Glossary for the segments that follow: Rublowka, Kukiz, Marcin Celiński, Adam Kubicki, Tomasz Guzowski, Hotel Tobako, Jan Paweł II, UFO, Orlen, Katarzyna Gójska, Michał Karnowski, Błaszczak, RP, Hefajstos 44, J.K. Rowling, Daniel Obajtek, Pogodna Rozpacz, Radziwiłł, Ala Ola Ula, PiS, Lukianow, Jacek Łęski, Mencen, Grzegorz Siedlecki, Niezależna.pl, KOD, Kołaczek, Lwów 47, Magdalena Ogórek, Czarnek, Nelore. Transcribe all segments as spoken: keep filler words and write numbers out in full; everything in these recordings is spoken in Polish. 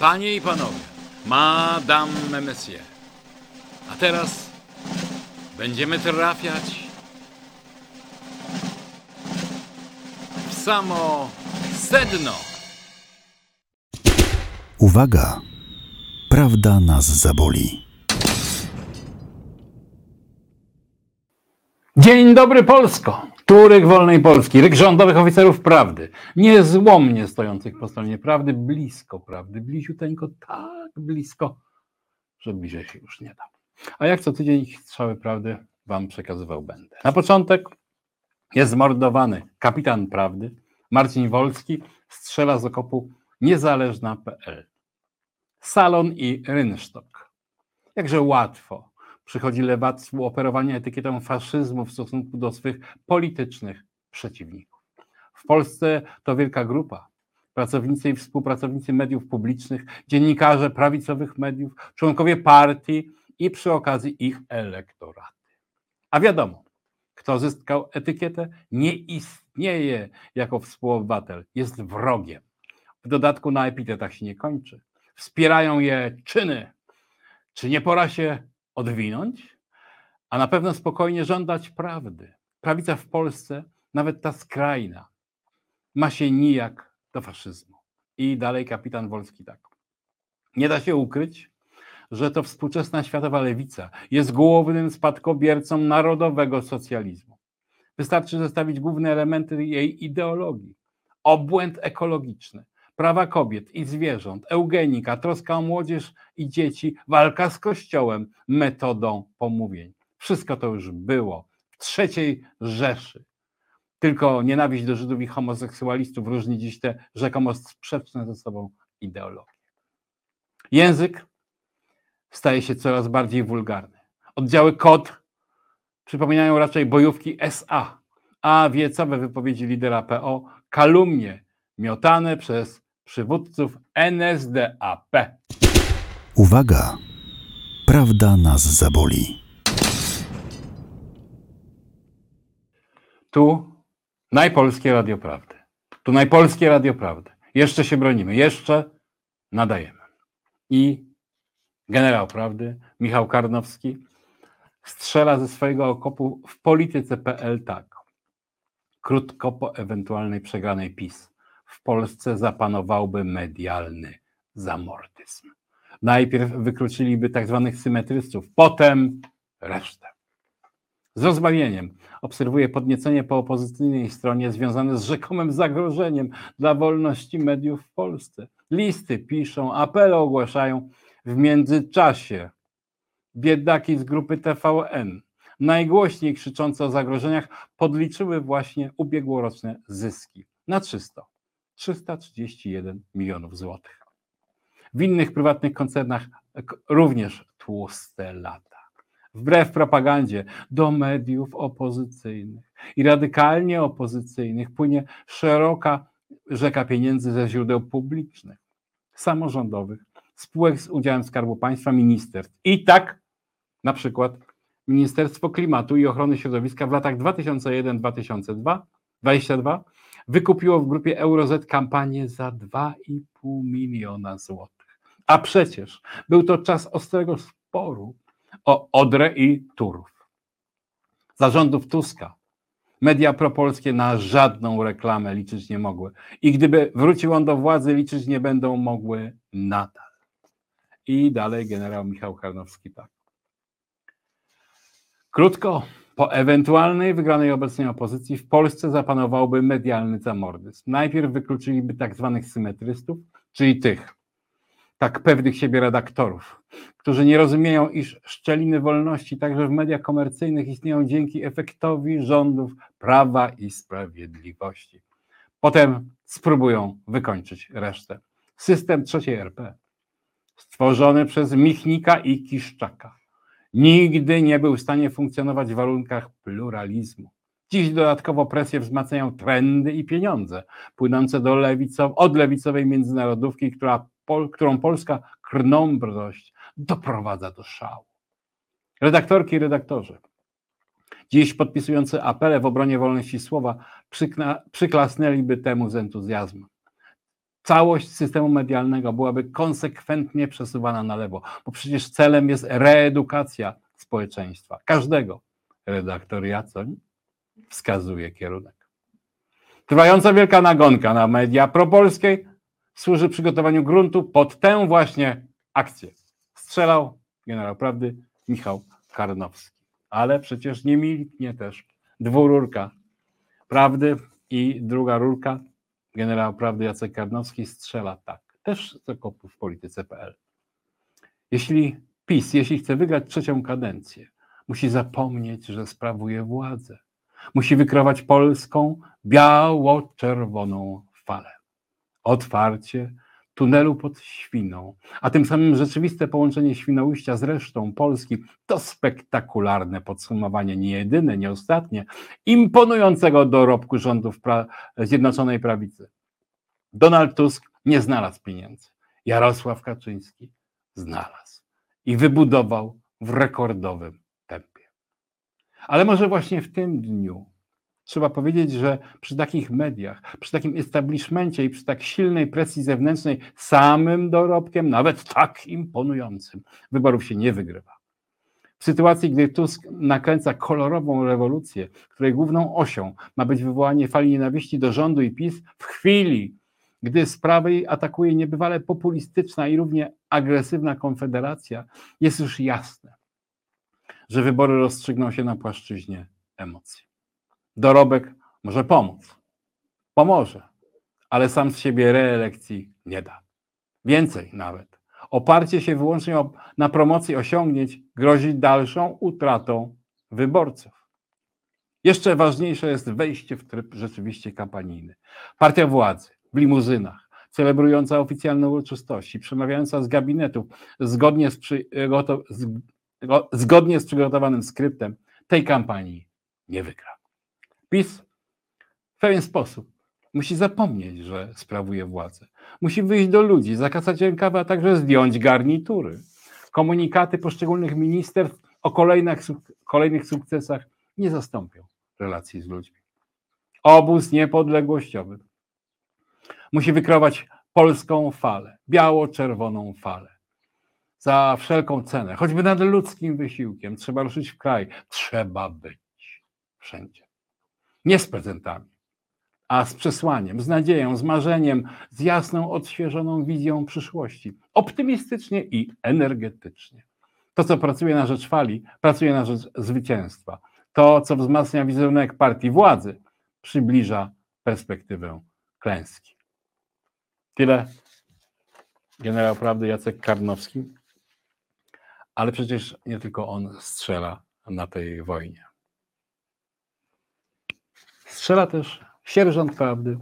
Panie i panowie, madame, monsieur, a teraz będziemy trafiać w samo sedno. Uwaga! Prawda nas zaboli. Dzień dobry, Polsko! Tu Ryk Wolnej Polski, ryk rządowych oficerów prawdy, niezłomnie stojących po stronie prawdy, blisko prawdy, blisiuteńko, tak blisko, że bliżej się już nie da. A jak co tydzień strzały prawdy wam przekazywał będę. Na początek jest zmordowany kapitan prawdy, Marcin Wolski, strzela z okopu Niezależna.pl. Salon i rynsztok. Jakże łatwo przychodzi lewactwu operowanie etykietą faszyzmu w stosunku do swych politycznych przeciwników. W Polsce to wielka grupa. Pracownicy i współpracownicy mediów publicznych, dziennikarze prawicowych mediów, członkowie partii i przy okazji ich elektoraty. A wiadomo, kto zyskał etykietę, nie istnieje jako współobywatel, jest wrogiem. W dodatku na epitetach się nie kończy. Wspierają je czyny. Czy nie pora się odwinąć, a na pewno spokojnie żądać prawdy? Prawica w Polsce, nawet ta skrajna, ma się nijak do faszyzmu. I dalej kapitan Wolski tak. Nie da się ukryć, że to współczesna światowa lewica jest głównym spadkobiercą narodowego socjalizmu. Wystarczy zestawić główne elementy jej ideologii. Obłęd ekologiczny, prawa kobiet i zwierząt, eugenika, troska o młodzież i dzieci, walka z Kościołem metodą pomówień. Wszystko to już było w trzeciej Rzeszy. Tylko nienawiść do Żydów i homoseksualistów różni dziś te rzekomo sprzeczne ze sobą ideologie. Język staje się coraz bardziej wulgarny. Oddziały K O D przypominają raczej bojówki S A, a wiecowe wypowiedzi lidera P O kalumnie miotane przez przywódców N S D A P. Uwaga! Prawda nas zaboli. Tu najpolskie Radio Prawdy. Tu najpolskie Radio Prawdy. Jeszcze się bronimy, jeszcze nadajemy. I generał prawdy, Michał Karnowski, strzela ze swojego okopu w polityce kropka P L tak. Krótko po ewentualnej przegranej PiS w Polsce zapanowałby medialny zamordyzm. Najpierw wykluczyliby tak zwanych symetrystów, potem resztę. Z rozbawieniem obserwuję podniecenie po opozycyjnej stronie związane z rzekomym zagrożeniem dla wolności mediów w Polsce. Listy piszą, apele ogłaszają. W międzyczasie biedaki z grupy T V N najgłośniej krzyczące o zagrożeniach podliczyły właśnie ubiegłoroczne zyski na trzysta. trzysta trzydzieści jeden milionów złotych. W innych prywatnych koncernach również tłuste lata. Wbrew propagandzie do mediów opozycyjnych i radykalnie opozycyjnych płynie szeroka rzeka pieniędzy ze źródeł publicznych, samorządowych, spółek z udziałem Skarbu Państwa, ministerstw. I tak na przykład Ministerstwo Klimatu i Ochrony Środowiska w latach dwa tysiące jeden do dwa tysiące dwudziestego drugiego wykupiło w grupie Eurozet kampanię za dwa i pół miliona złotych. A przecież był to czas ostrego sporu o Odrę i Turów. Zarządów Tuska media propolskie na żadną reklamę liczyć nie mogły. I gdyby wrócił on do władzy, liczyć nie będą mogły nadal. I dalej generał Michał Karnowski tak. Krótko po ewentualnej wygranej obecnej opozycji w Polsce zapanowałby medialny zamordyzm. Najpierw wykluczyliby tak zwanych symetrystów, czyli tych, tak pewnych siebie redaktorów, którzy nie rozumieją, iż szczeliny wolności także w mediach komercyjnych istnieją dzięki efektowi rządów Prawa i Sprawiedliwości. Potem spróbują wykończyć resztę. System trzeciej R P, stworzony przez Michnika i Kiszczaka, nigdy nie był w stanie funkcjonować w warunkach pluralizmu. Dziś dodatkowo presję wzmacniają trendy i pieniądze płynące do lewicow- od lewicowej międzynarodówki, która pol- którą polska krnąbrność doprowadza do szału. Redaktorki i redaktorzy, dziś podpisujący apele w obronie wolności słowa, przykna- przyklasnęliby temu z entuzjazmem. całość systemu medialnego byłaby konsekwentnie przesuwana na lewo, bo przecież celem jest reedukacja społeczeństwa, każdego. Redaktor Jacoń wskazuje kierunek. Trwająca wielka nagonka na media propolskie służy przygotowaniu gruntu pod tę właśnie akcję. Strzelał generał prawdy Michał Karnowski. Ale przecież nie milknie też dwururka prawdy i druga rurka generał prawdy Jacek Karnowski strzela tak. Też z okopów w polityce kropka p l. Jeśli PiS, jeśli chce wygrać trzecią kadencję, musi zapomnieć, że sprawuje władzę. Musi wykreować polską biało-czerwoną falę. Otwarcie tunelu pod Świną, a tym samym rzeczywiste połączenie Świnoujścia z resztą Polski to spektakularne podsumowanie, nie jedyne, nie ostatnie, imponującego dorobku rządów pra- Zjednoczonej Prawicy. Donald Tusk nie znalazł pieniędzy. Jarosław Kaczyński znalazł i wybudował w rekordowym tempie. Ale może właśnie w tym dniu trzeba powiedzieć, że przy takich mediach, przy takim establishmencie i przy tak silnej presji zewnętrznej samym dorobkiem, nawet tak imponującym, wyborów się nie wygrywa. W sytuacji, gdy Tusk nakręca kolorową rewolucję, której główną osią ma być wywołanie fali nienawiści do rządu i PiS, w chwili, gdy z prawej atakuje niebywale populistyczna i równie agresywna Konfederacja, jest już jasne, że wybory rozstrzygną się na płaszczyźnie emocji. Dorobek może pomóc, pomoże, ale sam z siebie reelekcji nie da. Więcej nawet. Oparcie się wyłącznie na promocji osiągnięć grozi dalszą utratą wyborców. Jeszcze ważniejsze jest wejście w tryb rzeczywiście kampanijny. Partia władzy w limuzynach, celebrująca oficjalne uroczystości, przemawiająca z gabinetów zgodnie z, przy, goto, z, go, zgodnie z przygotowanym skryptem, tej kampanii nie wygra. PiS w pewien sposób musi zapomnieć, że sprawuje władzę. Musi wyjść do ludzi, zakasać rękawy, a także zdjąć garnitury. Komunikaty poszczególnych ministerstw o kolejnych, kolejnych sukcesach nie zastąpią relacji z ludźmi. Obóz niepodległościowy musi wykreować polską falę, biało-czerwoną falę. Za wszelką cenę, choćby nad ludzkim wysiłkiem, trzeba ruszyć w kraj. Trzeba być wszędzie. Nie z prezentami, a z przesłaniem, z nadzieją, z marzeniem, z jasną, odświeżoną wizją przyszłości. Optymistycznie i energetycznie. To, co pracuje na rzecz fali, pracuje na rzecz zwycięstwa. To, co wzmacnia wizerunek partii władzy, przybliża perspektywę klęski. Tyle generał prawdy Jacek Karnowski. Ale przecież nie tylko on strzela na tej wojnie. Strzela też sierżant prawdy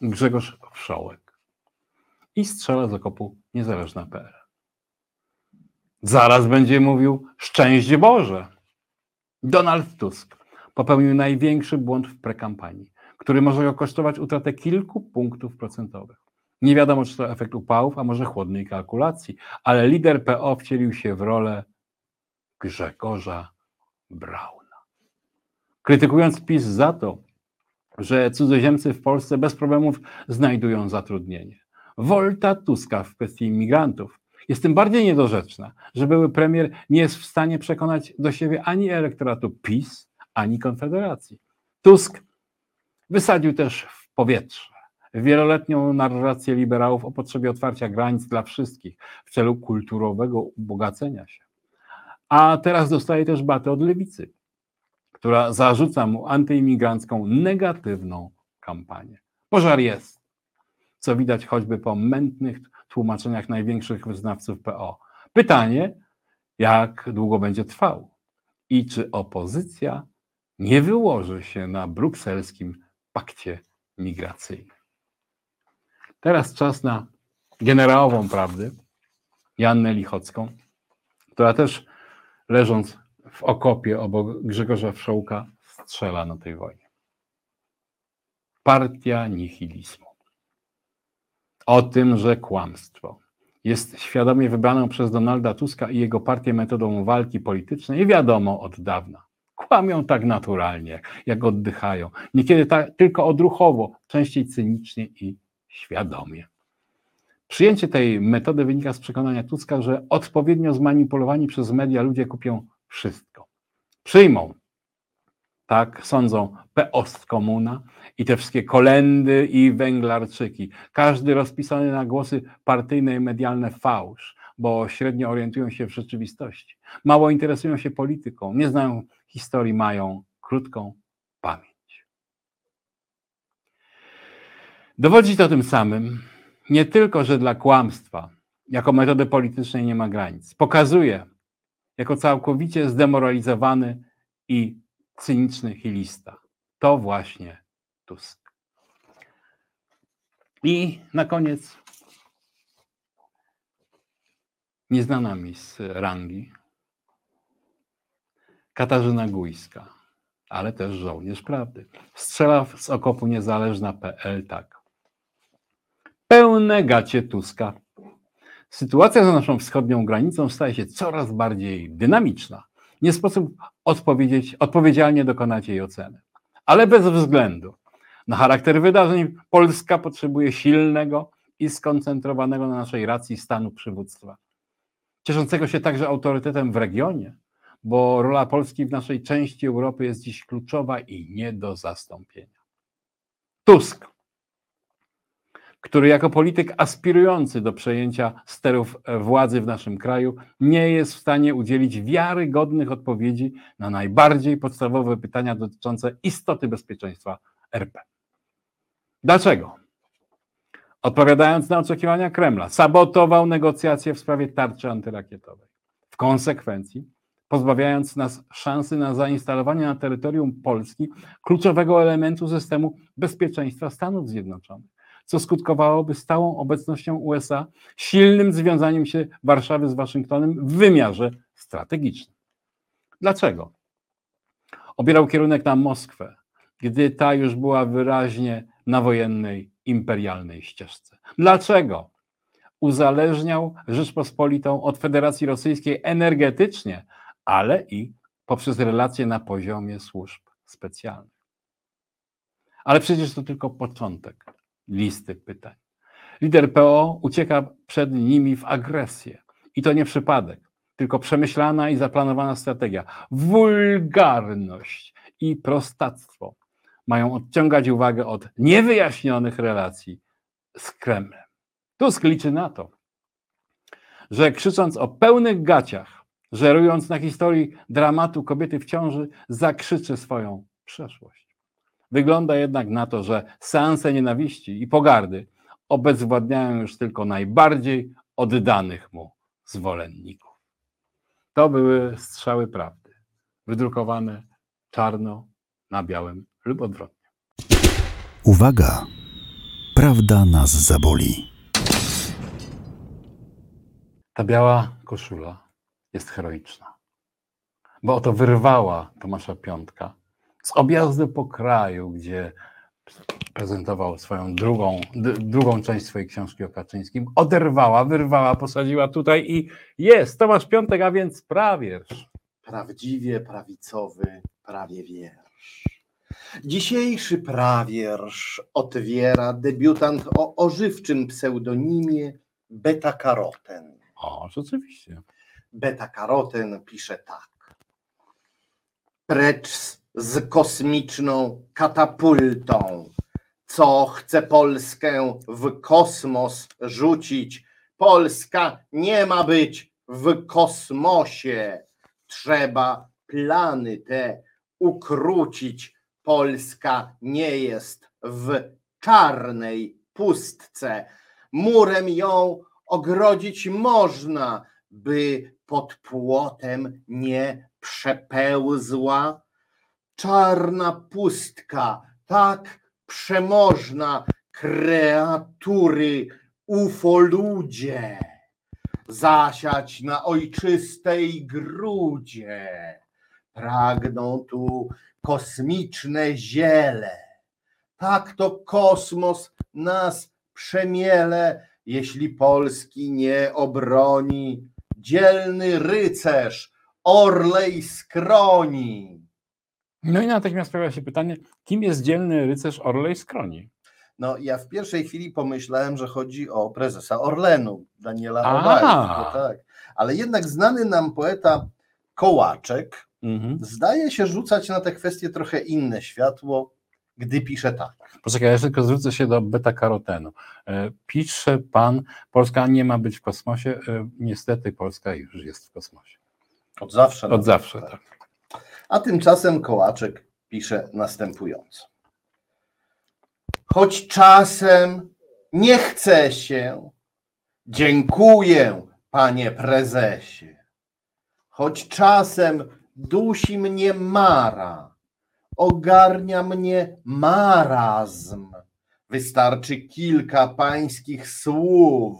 Grzegorz Obszołek i strzela z okopu niezależna kropka p l. Zaraz będzie mówił szczęść Boże. Donald Tusk popełnił największy błąd w prekampanii, który może go kosztować utratę kilku punktów procentowych. Nie wiadomo, czy to efekt upałów, a może chłodnej kalkulacji, ale lider P O wcielił się w rolę Grzegorza Brauna. Krytykując PiS za to, że cudzoziemcy w Polsce bez problemów znajdują zatrudnienie. Wolta Tuska w kwestii imigrantów jest tym bardziej niedorzeczna, że były premier nie jest w stanie przekonać do siebie ani elektoratu PiS, ani Konfederacji. Tusk wysadził też w powietrze wieloletnią narrację liberałów o potrzebie otwarcia granic dla wszystkich w celu kulturowego ubogacenia się. A teraz dostaje też batę od lewicy, która zarzuca mu antyimigrancką, negatywną kampanię. Pożar jest, co widać choćby po mętnych tłumaczeniach największych wyznawców P O. Pytanie, jak długo będzie trwał i czy opozycja nie wyłoży się na brukselskim pakcie migracyjnym. Teraz czas na generałową prawdy, Jannę Lichocką, która też leżąc w okopie obok Grzegorza Wszołka strzela na tej wojnie. Partia nihilizmu. O tym, że kłamstwo jest świadomie wybraną przez Donalda Tuska i jego partię metodą walki politycznej wiadomo od dawna. Kłamią tak naturalnie, jak oddychają. Niekiedy tak, tylko odruchowo, częściej cynicznie i świadomie. Przyjęcie tej metody wynika z przekonania Tuska, że odpowiednio zmanipulowani przez media ludzie kupią wszystko. Przyjmą, tak sądzą, P O S-komuna i te wszystkie kolendy i węglarczyki. Każdy rozpisany na głosy partyjne i medialne fałsz, bo średnio orientują się w rzeczywistości. Mało interesują się polityką, nie znają historii, mają krótką pamięć. Dowodzi to tym samym, nie tylko, że dla kłamstwa jako metody politycznej nie ma granic. Pokazuje jako całkowicie zdemoralizowany i cyniczny chilista. To właśnie Tusk. I na koniec nieznana mi z rangi Katarzyna Gójska, ale też żołnierz prawdy. Strzela z okopu Niezależna.pl tak. Pełne gacie Tuska. Sytuacja za naszą wschodnią granicą staje się coraz bardziej dynamiczna. Nie sposób odpowiedzieć, odpowiedzialnie dokonać jej oceny. Ale bez względu na charakter wydarzeń Polska potrzebuje silnego i skoncentrowanego na naszej racji stanu przywództwa. Cieszącego się także autorytetem w regionie, bo rola Polski w naszej części Europy jest dziś kluczowa i nie do zastąpienia. Tusk, który jako polityk aspirujący do przejęcia sterów władzy w naszym kraju nie jest w stanie udzielić wiarygodnych odpowiedzi na najbardziej podstawowe pytania dotyczące istoty bezpieczeństwa R P. Dlaczego? Odpowiadając na oczekiwania Kremla, sabotował negocjacje w sprawie tarczy antyrakietowej. W konsekwencji pozbawiając nas szansy na zainstalowanie na terytorium Polski kluczowego elementu systemu bezpieczeństwa Stanów Zjednoczonych, co skutkowałoby stałą obecnością U S A, silnym związaniem się Warszawy z Waszyngtonem w wymiarze strategicznym. Dlaczego? Obierał kierunek na Moskwę, gdy ta już była wyraźnie na wojennej, imperialnej ścieżce. Dlaczego? Uzależniał Rzeczpospolitą od Federacji Rosyjskiej energetycznie, ale i poprzez relacje na poziomie służb specjalnych. Ale przecież to tylko początek listy pytań. Lider P O ucieka przed nimi w agresję. I to nie przypadek, tylko przemyślana i zaplanowana strategia. Wulgarność i prostactwo mają odciągać uwagę od niewyjaśnionych relacji z Kremlem. Tusk liczy na to, że krzycząc o pełnych gaciach, żerując na historii dramatu kobiety w ciąży, zakrzyczy swoją przeszłość. Wygląda jednak na to, że seanse nienawiści i pogardy obezwładniają już tylko najbardziej oddanych mu zwolenników. To były strzały prawdy, wydrukowane czarno na białym lub odwrotnie. Uwaga! Prawda nas zaboli. Ta biała koszula jest heroiczna, bo oto wyrwała Tomasza Piątka z objazdu po kraju, gdzie prezentował swoją drugą, d- drugą część swojej książki o Kaczyńskim, oderwała, wyrwała, posadziła tutaj i jest Tomasz Piątek, a więc prawiersz. Prawdziwie prawicowy prawie wiersz. Dzisiejszy prawiersz otwiera debiutant o ożywczym pseudonimie Beta Karoten. O, rzeczywiście. Beta Karoten pisze tak. Precz z kosmiczną katapultą, co chce Polskę w kosmos rzucić. Polska nie ma być w kosmosie. Trzeba plany te ukrócić. Polska nie jest w czarnej pustce. Murem ją ogrodzić można, by pod płotem nie przepełzła. Czarna pustka, tak przemożna, kreatury, U F O ludzie, zasiać na ojczystej grudzie. Pragną tu kosmiczne ziele, tak to kosmos nas przemiele, jeśli Polski nie obroni dzielny rycerz orlej skroni. No i natychmiast pojawia się pytanie, kim jest dzielny rycerz orlej skroni? No ja w pierwszej chwili pomyślałem, że chodzi o prezesa Orlenu, Daniela Obajtka, tak. Ale jednak znany nam poeta Kołaczek mhm. zdaje się rzucać na te kwestie trochę inne światło, gdy pisze tak. Poczekaj, ja tylko zwrócę się do Beta Karotenu. Pisze pan, Polska nie ma być w kosmosie, niestety Polska już jest w kosmosie. Od zawsze. Od zawsze, tak. tak. A tymczasem Kołaczek pisze następująco. Choć czasem nie chce się, dziękuję panie prezesie. Choć czasem dusi mnie mara, ogarnia mnie marazm. Wystarczy kilka pańskich słów,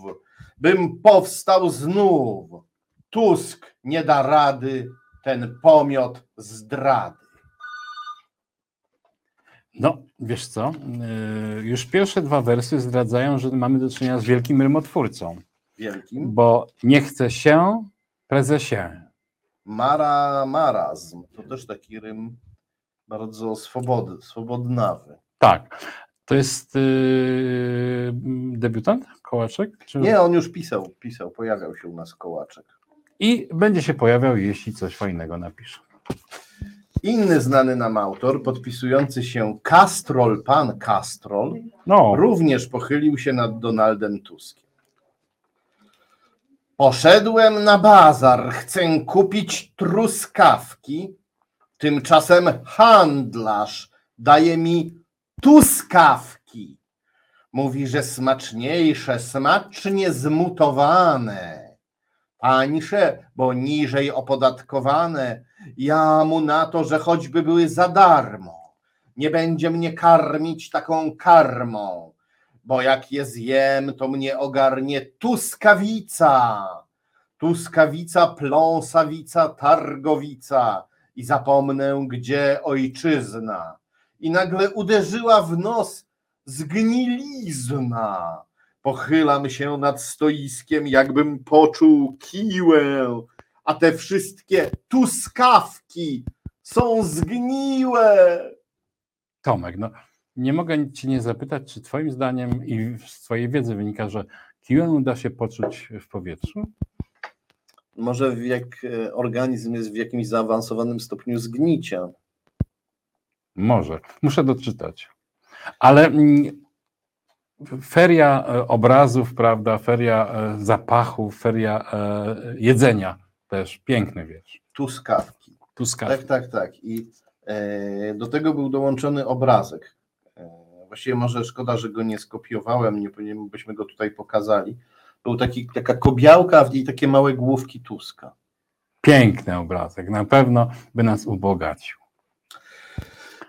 bym powstał znów. Tusk nie da rady, ten pomiot zdrady. No, wiesz co, już pierwsze dwa wersy zdradzają, że mamy do czynienia z wielkim rymotwórcą. Wielkim? Bo nie chce się, prezesie. Mara, marazm, to też taki rym bardzo swobody, swobodnawy. Tak, to jest yy, debiutant Kołaczek? Czy... Nie, on już pisał, pisał, pojawiał się u nas Kołaczek. I będzie się pojawiał, jeśli coś fajnego napisze. Inny znany nam autor, podpisujący się Castrol, pan Castrol, no. również pochylił się nad Donaldem Tuskiem. Poszedłem na bazar, chcę kupić truskawki, tymczasem handlarz daje mi tuskawki. Mówi, że smaczniejsze, smacznie zmutowane, tańsze, bo niżej opodatkowane. Ja mu na to, że choćby były za darmo. Nie będzie mnie karmić taką karmą, bo jak je zjem, to mnie ogarnie tuskawica. Tuskawica, pląsawica, targowica i zapomnę, gdzie ojczyzna. I nagle uderzyła w nos zgnilizna. Pochylam się nad stoiskiem, jakbym poczuł kiłę. A te wszystkie tuskawki są zgniłe. Tomek, no nie mogę cię nie zapytać, czy twoim zdaniem i z twojej wiedzy wynika, że kiłę da się poczuć w powietrzu? Może wiek, organizm jest w jakimś zaawansowanym stopniu zgnicia. Może. Muszę doczytać. Ale feria obrazów, prawda, feria zapachów, feria jedzenia. Też piękny wiersz. Tuskawki. Tuskawki. Tak, tak, tak. I e, do tego był dołączony obrazek. E, właściwie może szkoda, że go nie skopiowałem, nie powinien, byśmy go tutaj pokazali. Był taki, taka kobiałka, w niej takie małe główki Tuska. Piękny obrazek. Na pewno by nas ubogacił.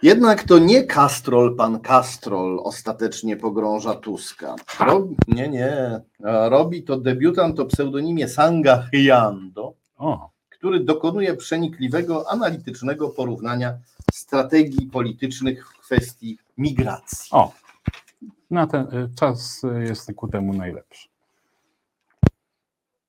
Jednak to nie Castrol, pan Castrol ostatecznie pogrąża Tuska. Robi, nie, nie. Robi to debiutant o pseudonimie Sanga Hyando, O. który dokonuje przenikliwego, analitycznego porównania strategii politycznych w kwestii migracji. O, na ten czas jest ku temu najlepszy.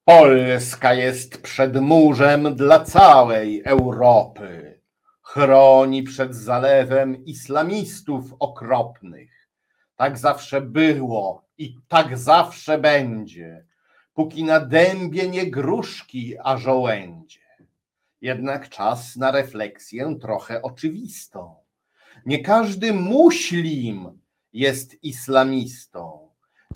Polska jest przedmurzem dla całej Europy. Chroni przed zalewem islamistów okropnych. Tak zawsze było i tak zawsze będzie. Póki na dębie nie gruszki, a żołędzie. Jednak czas na refleksję trochę oczywistą. Nie każdy muślim jest islamistą.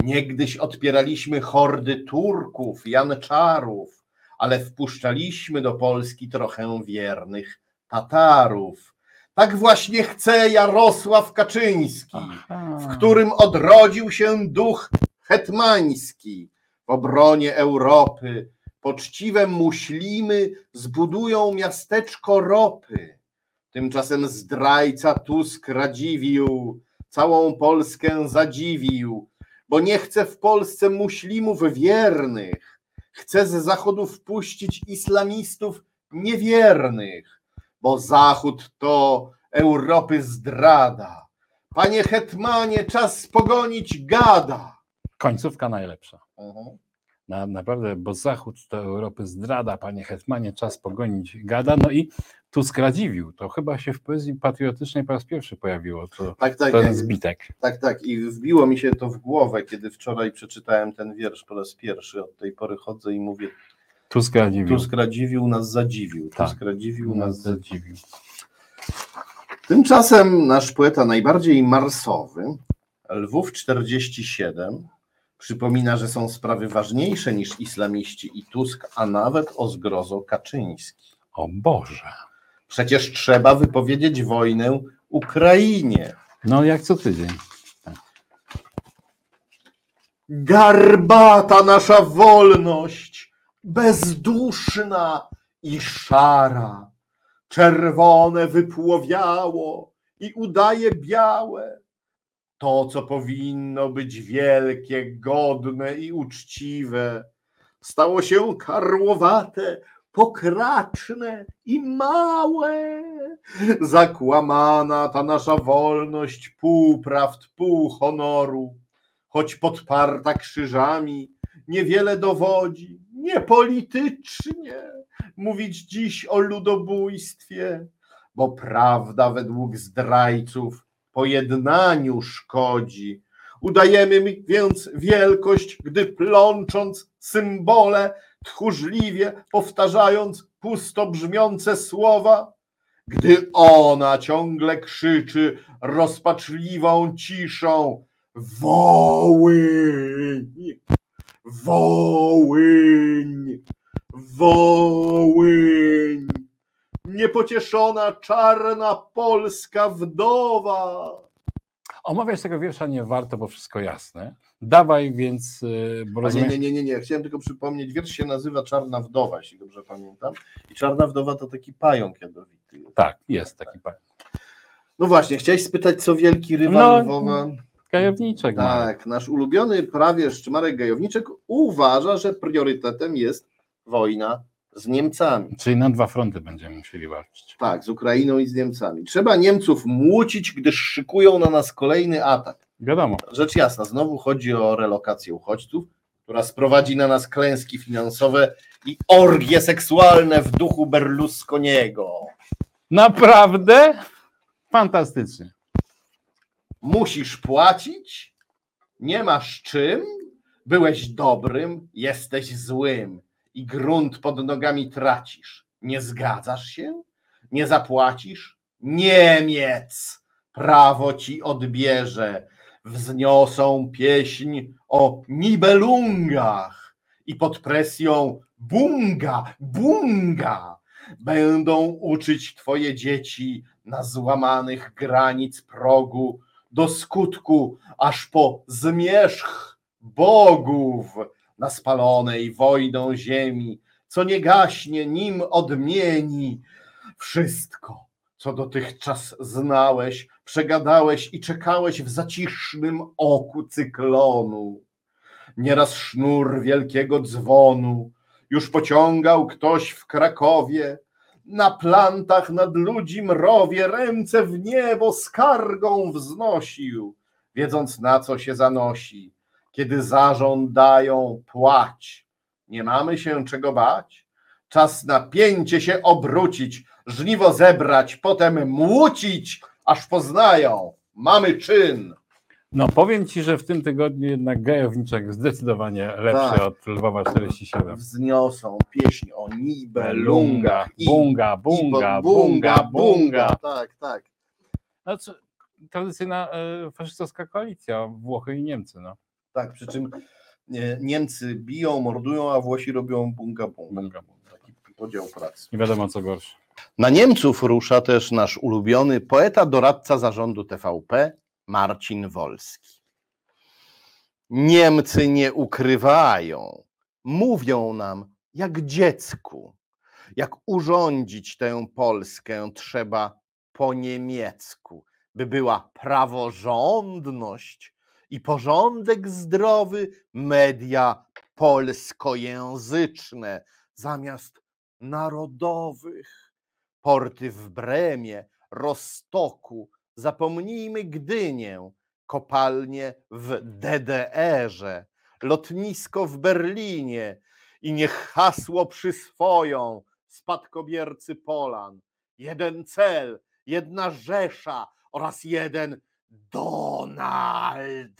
Niegdyś odpieraliśmy hordy Turków, Janczarów, ale wpuszczaliśmy do Polski trochę wiernych Tatarów. Tak właśnie chce Jarosław Kaczyński, Aha. w którym odrodził się duch hetmański. W obronie Europy poczciwe muślimy zbudują miasteczko ropy. Tymczasem zdrajca Tusk Radziwiłł, całą Polskę zadziwił, bo nie chce w Polsce muślimów wiernych. Chce z Zachodu wpuścić islamistów niewiernych, bo Zachód to Europy zdrada. Panie hetmanie, czas pogonić gada. Końcówka najlepsza. Uh-huh. Na, naprawdę, bo Zachód to Europy zdrada, panie hetmanie, czas pogonić gada. No i Tusk Radziwiłł. To chyba się w poezji patriotycznej po raz pierwszy pojawiło to, tak, tak, ten zbitek. Tak, tak. I wbiło mi się to w głowę, kiedy wczoraj przeczytałem ten wiersz po raz pierwszy. Od tej pory chodzę i mówię... Tusk Radziwiłł. Tusk Radziwiłł nas zadziwił. Tak. Tusk Radziwiłł nas zadziwił. Tymczasem nasz poeta najbardziej marsowy, Lwów czterdzieści siedem, przypomina, że są sprawy ważniejsze niż islamiści i Tusk, a nawet o zgrozo Kaczyński. O Boże. Przecież trzeba wypowiedzieć wojnę Ukrainie. No jak co tydzień. Tak. Garbata nasza wolność, bezduszna i szara. Czerwone wypłowiało i udaje białe. To, co powinno być wielkie, godne i uczciwe, stało się karłowate, pokraczne i małe. Zakłamana ta nasza wolność, pół prawd, pół honoru, choć podparta krzyżami, niewiele dowodzi, niepolitycznie mówić dziś o ludobójstwie, bo prawda według zdrajców pojednaniu szkodzi. Udajemy więc wielkość, gdy plącząc symbole, tchórzliwie powtarzając pusto brzmiące słowa, gdy ona ciągle krzyczy rozpaczliwą ciszą Wołyń, Wołyń, Wołyń. Niepocieszona czarna polska wdowa. Omawiać tego wiersza nie warto, bo wszystko jasne. Dawaj więc... Bo rozumiem... nie, nie, nie, nie. Chciałem tylko przypomnieć. Wiersz się nazywa Czarna wdowa, jeśli dobrze pamiętam. I Czarna wdowa to taki pająk jadowity. Tak, jest taki pająk. No właśnie, chciałeś spytać, co wielki rywal Lwowa... No, Gajowniczek. Tak, nasz ulubiony prawieszcz Marek Gajowniczek uważa, że priorytetem jest wojna z Niemcami. Czyli na dwa fronty będziemy musieli walczyć. Tak, z Ukrainą i z Niemcami. Trzeba Niemców młócić, gdyż szykują na nas kolejny atak. Wiadomo. Rzecz jasna, znowu chodzi o relokację uchodźców, która sprowadzi na nas klęski finansowe i orgie seksualne w duchu Berlusconiego. Naprawdę? Fantastycznie. Musisz płacić? Nie masz czym? Byłeś dobrym, jesteś złym. I grunt pod nogami tracisz. Nie zgadzasz się? Nie zapłacisz? Niemiec prawo ci odbierze. Wzniosą pieśń o Nibelungach i pod presją bunga, bunga będą uczyć twoje dzieci na złamanych granic progu do skutku aż po zmierzch bogów na spalonej wojną ziemi, co nie gaśnie, nim odmieni. Wszystko, co dotychczas znałeś, przegadałeś i czekałeś w zacisznym oku cyklonu. Nieraz sznur wielkiego dzwonu już pociągał ktoś w Krakowie, na plantach nad ludzi mrowie ręce w niebo skargą wznosił, wiedząc na co się zanosi. Kiedy zażądają płać, nie mamy się czego bać. Czas na pięcie się obrócić, żniwo zebrać, potem młócić, aż poznają. Mamy czyn. No powiem ci, że w tym tygodniu jednak Gajowniczek zdecydowanie lepszy tak. Od Lwowa czterdzieści siedem. Wzniosą pieśń o Nibelungach. Bunga, bunga, bunga, bunga, bunga, bunga. Tak, tak. No, tradycyjna y, faszystowska koalicja, Włochy i Niemcy, no. Tak, przy czym Niemcy biją, mordują, a Włosi robią bunga bunga. Taki podział pracy. Nie wiadomo co gorsze. Na Niemców rusza też nasz ulubiony poeta, doradca zarządu T V P Marcin Wolski. Niemcy nie ukrywają. Mówią nam jak dziecku. Jak urządzić tę Polskę trzeba po niemiecku, by była praworządność i porządek zdrowy, media polskojęzyczne zamiast narodowych. Porty w Bremie, Rostoku, zapomnijmy Gdynię, kopalnie w D D R ze, lotnisko w Berlinie i niech hasło przyswoją spadkobiercy Polan. jeden cel, jedna Rzesza oraz jeden Donald.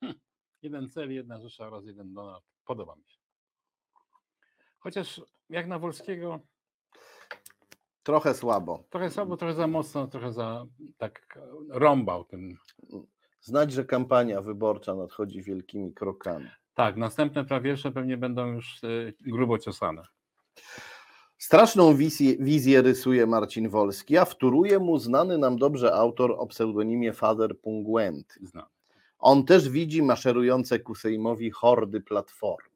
Hm. Jeden cel, jedna Rzesza oraz jeden Donald. Podoba mi się. Chociaż jak na Wolskiego... Trochę słabo. Trochę słabo, trochę za mocno, trochę za tak rąbał tym. Znać, że kampania wyborcza nadchodzi wielkimi krokami. Tak, następne prawiesze pewnie będą już y, grubo ciosane. Straszną wizję, wizję rysuje Marcin Wolski, a wtóruje mu znany nam dobrze autor o pseudonimie Father Punguent. Znany. On też widzi maszerujące ku Sejmowi hordy Platformy.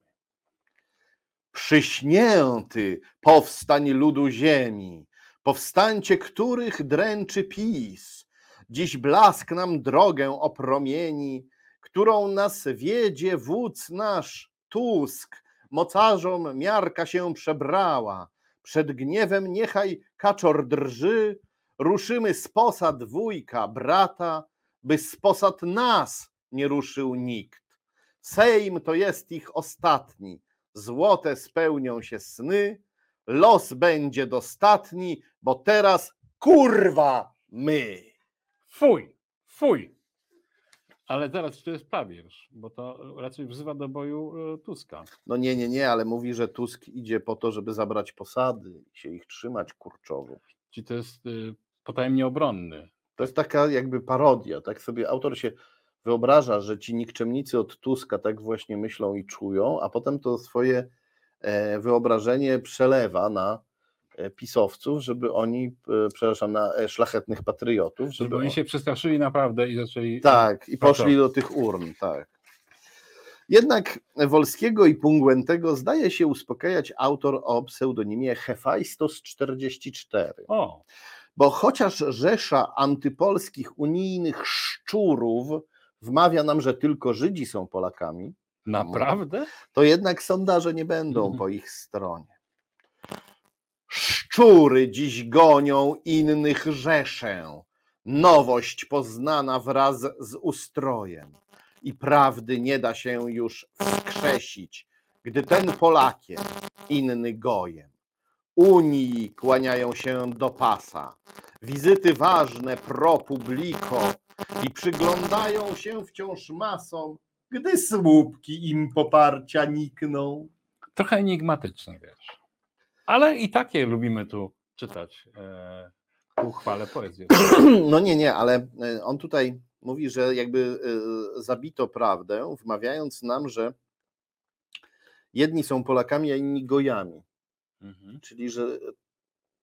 Przyśnięty powstań ludu ziemi, powstańcie których dręczy PiS. Dziś blask nam drogę opromieni, którą nas wiedzie wódz nasz Tusk. Mocarzom miarka się przebrała, przed gniewem niechaj kaczor drży. Ruszymy z posad wujka, brata, by z posad nas nie ruszył nikt. Sejm to jest ich ostatni, złote spełnią się sny. Los będzie dostatni, bo teraz kurwa my. Fuj, fuj. Ale teraz czy to jest prawierz, bo to raczej wzywa do boju Tuska. No nie, nie, nie, ale mówi, że Tusk idzie po to, żeby zabrać posady i się ich trzymać kurczowo. Czyli to jest y, potajemnie obronny. To jest taka jakby parodia, tak sobie autor się wyobraża, że ci nikczemnicy od Tuska tak właśnie myślą i czują, a potem to swoje e, wyobrażenie przelewa na pisowców, żeby oni, przepraszam, na szlachetnych patriotów. Żeby, żeby oni się przestraszyli naprawdę i zaczęli... Tak, i poszli do tych urn, tak. Jednak Wolskiego i Punguentego zdaje się uspokajać autor o pseudonimie Hefajstos czterdzieści cztery. O. Bo chociaż rzesza antypolskich unijnych szczurów wmawia nam, że tylko Żydzi są Polakami... Naprawdę? To jednak sondaże nie będą po ich stronie. Szczury dziś gonią innych rzeszę, nowość poznana wraz z ustrojem i prawdy nie da się już wskrzesić, gdy ten Polakiem, inny gojem. Unii kłaniają się do pasa, wizyty ważne pro publico i przyglądają się wciąż masom, gdy słupki im poparcia nikną. Trochę enigmatyczny wiersz. Ale i takie lubimy tu czytać e, ku chwale poezji. No nie, nie, ale on tutaj mówi, że jakby e, zabito prawdę, wmawiając nam, że jedni są Polakami, a inni gojami. Mhm. Czyli, że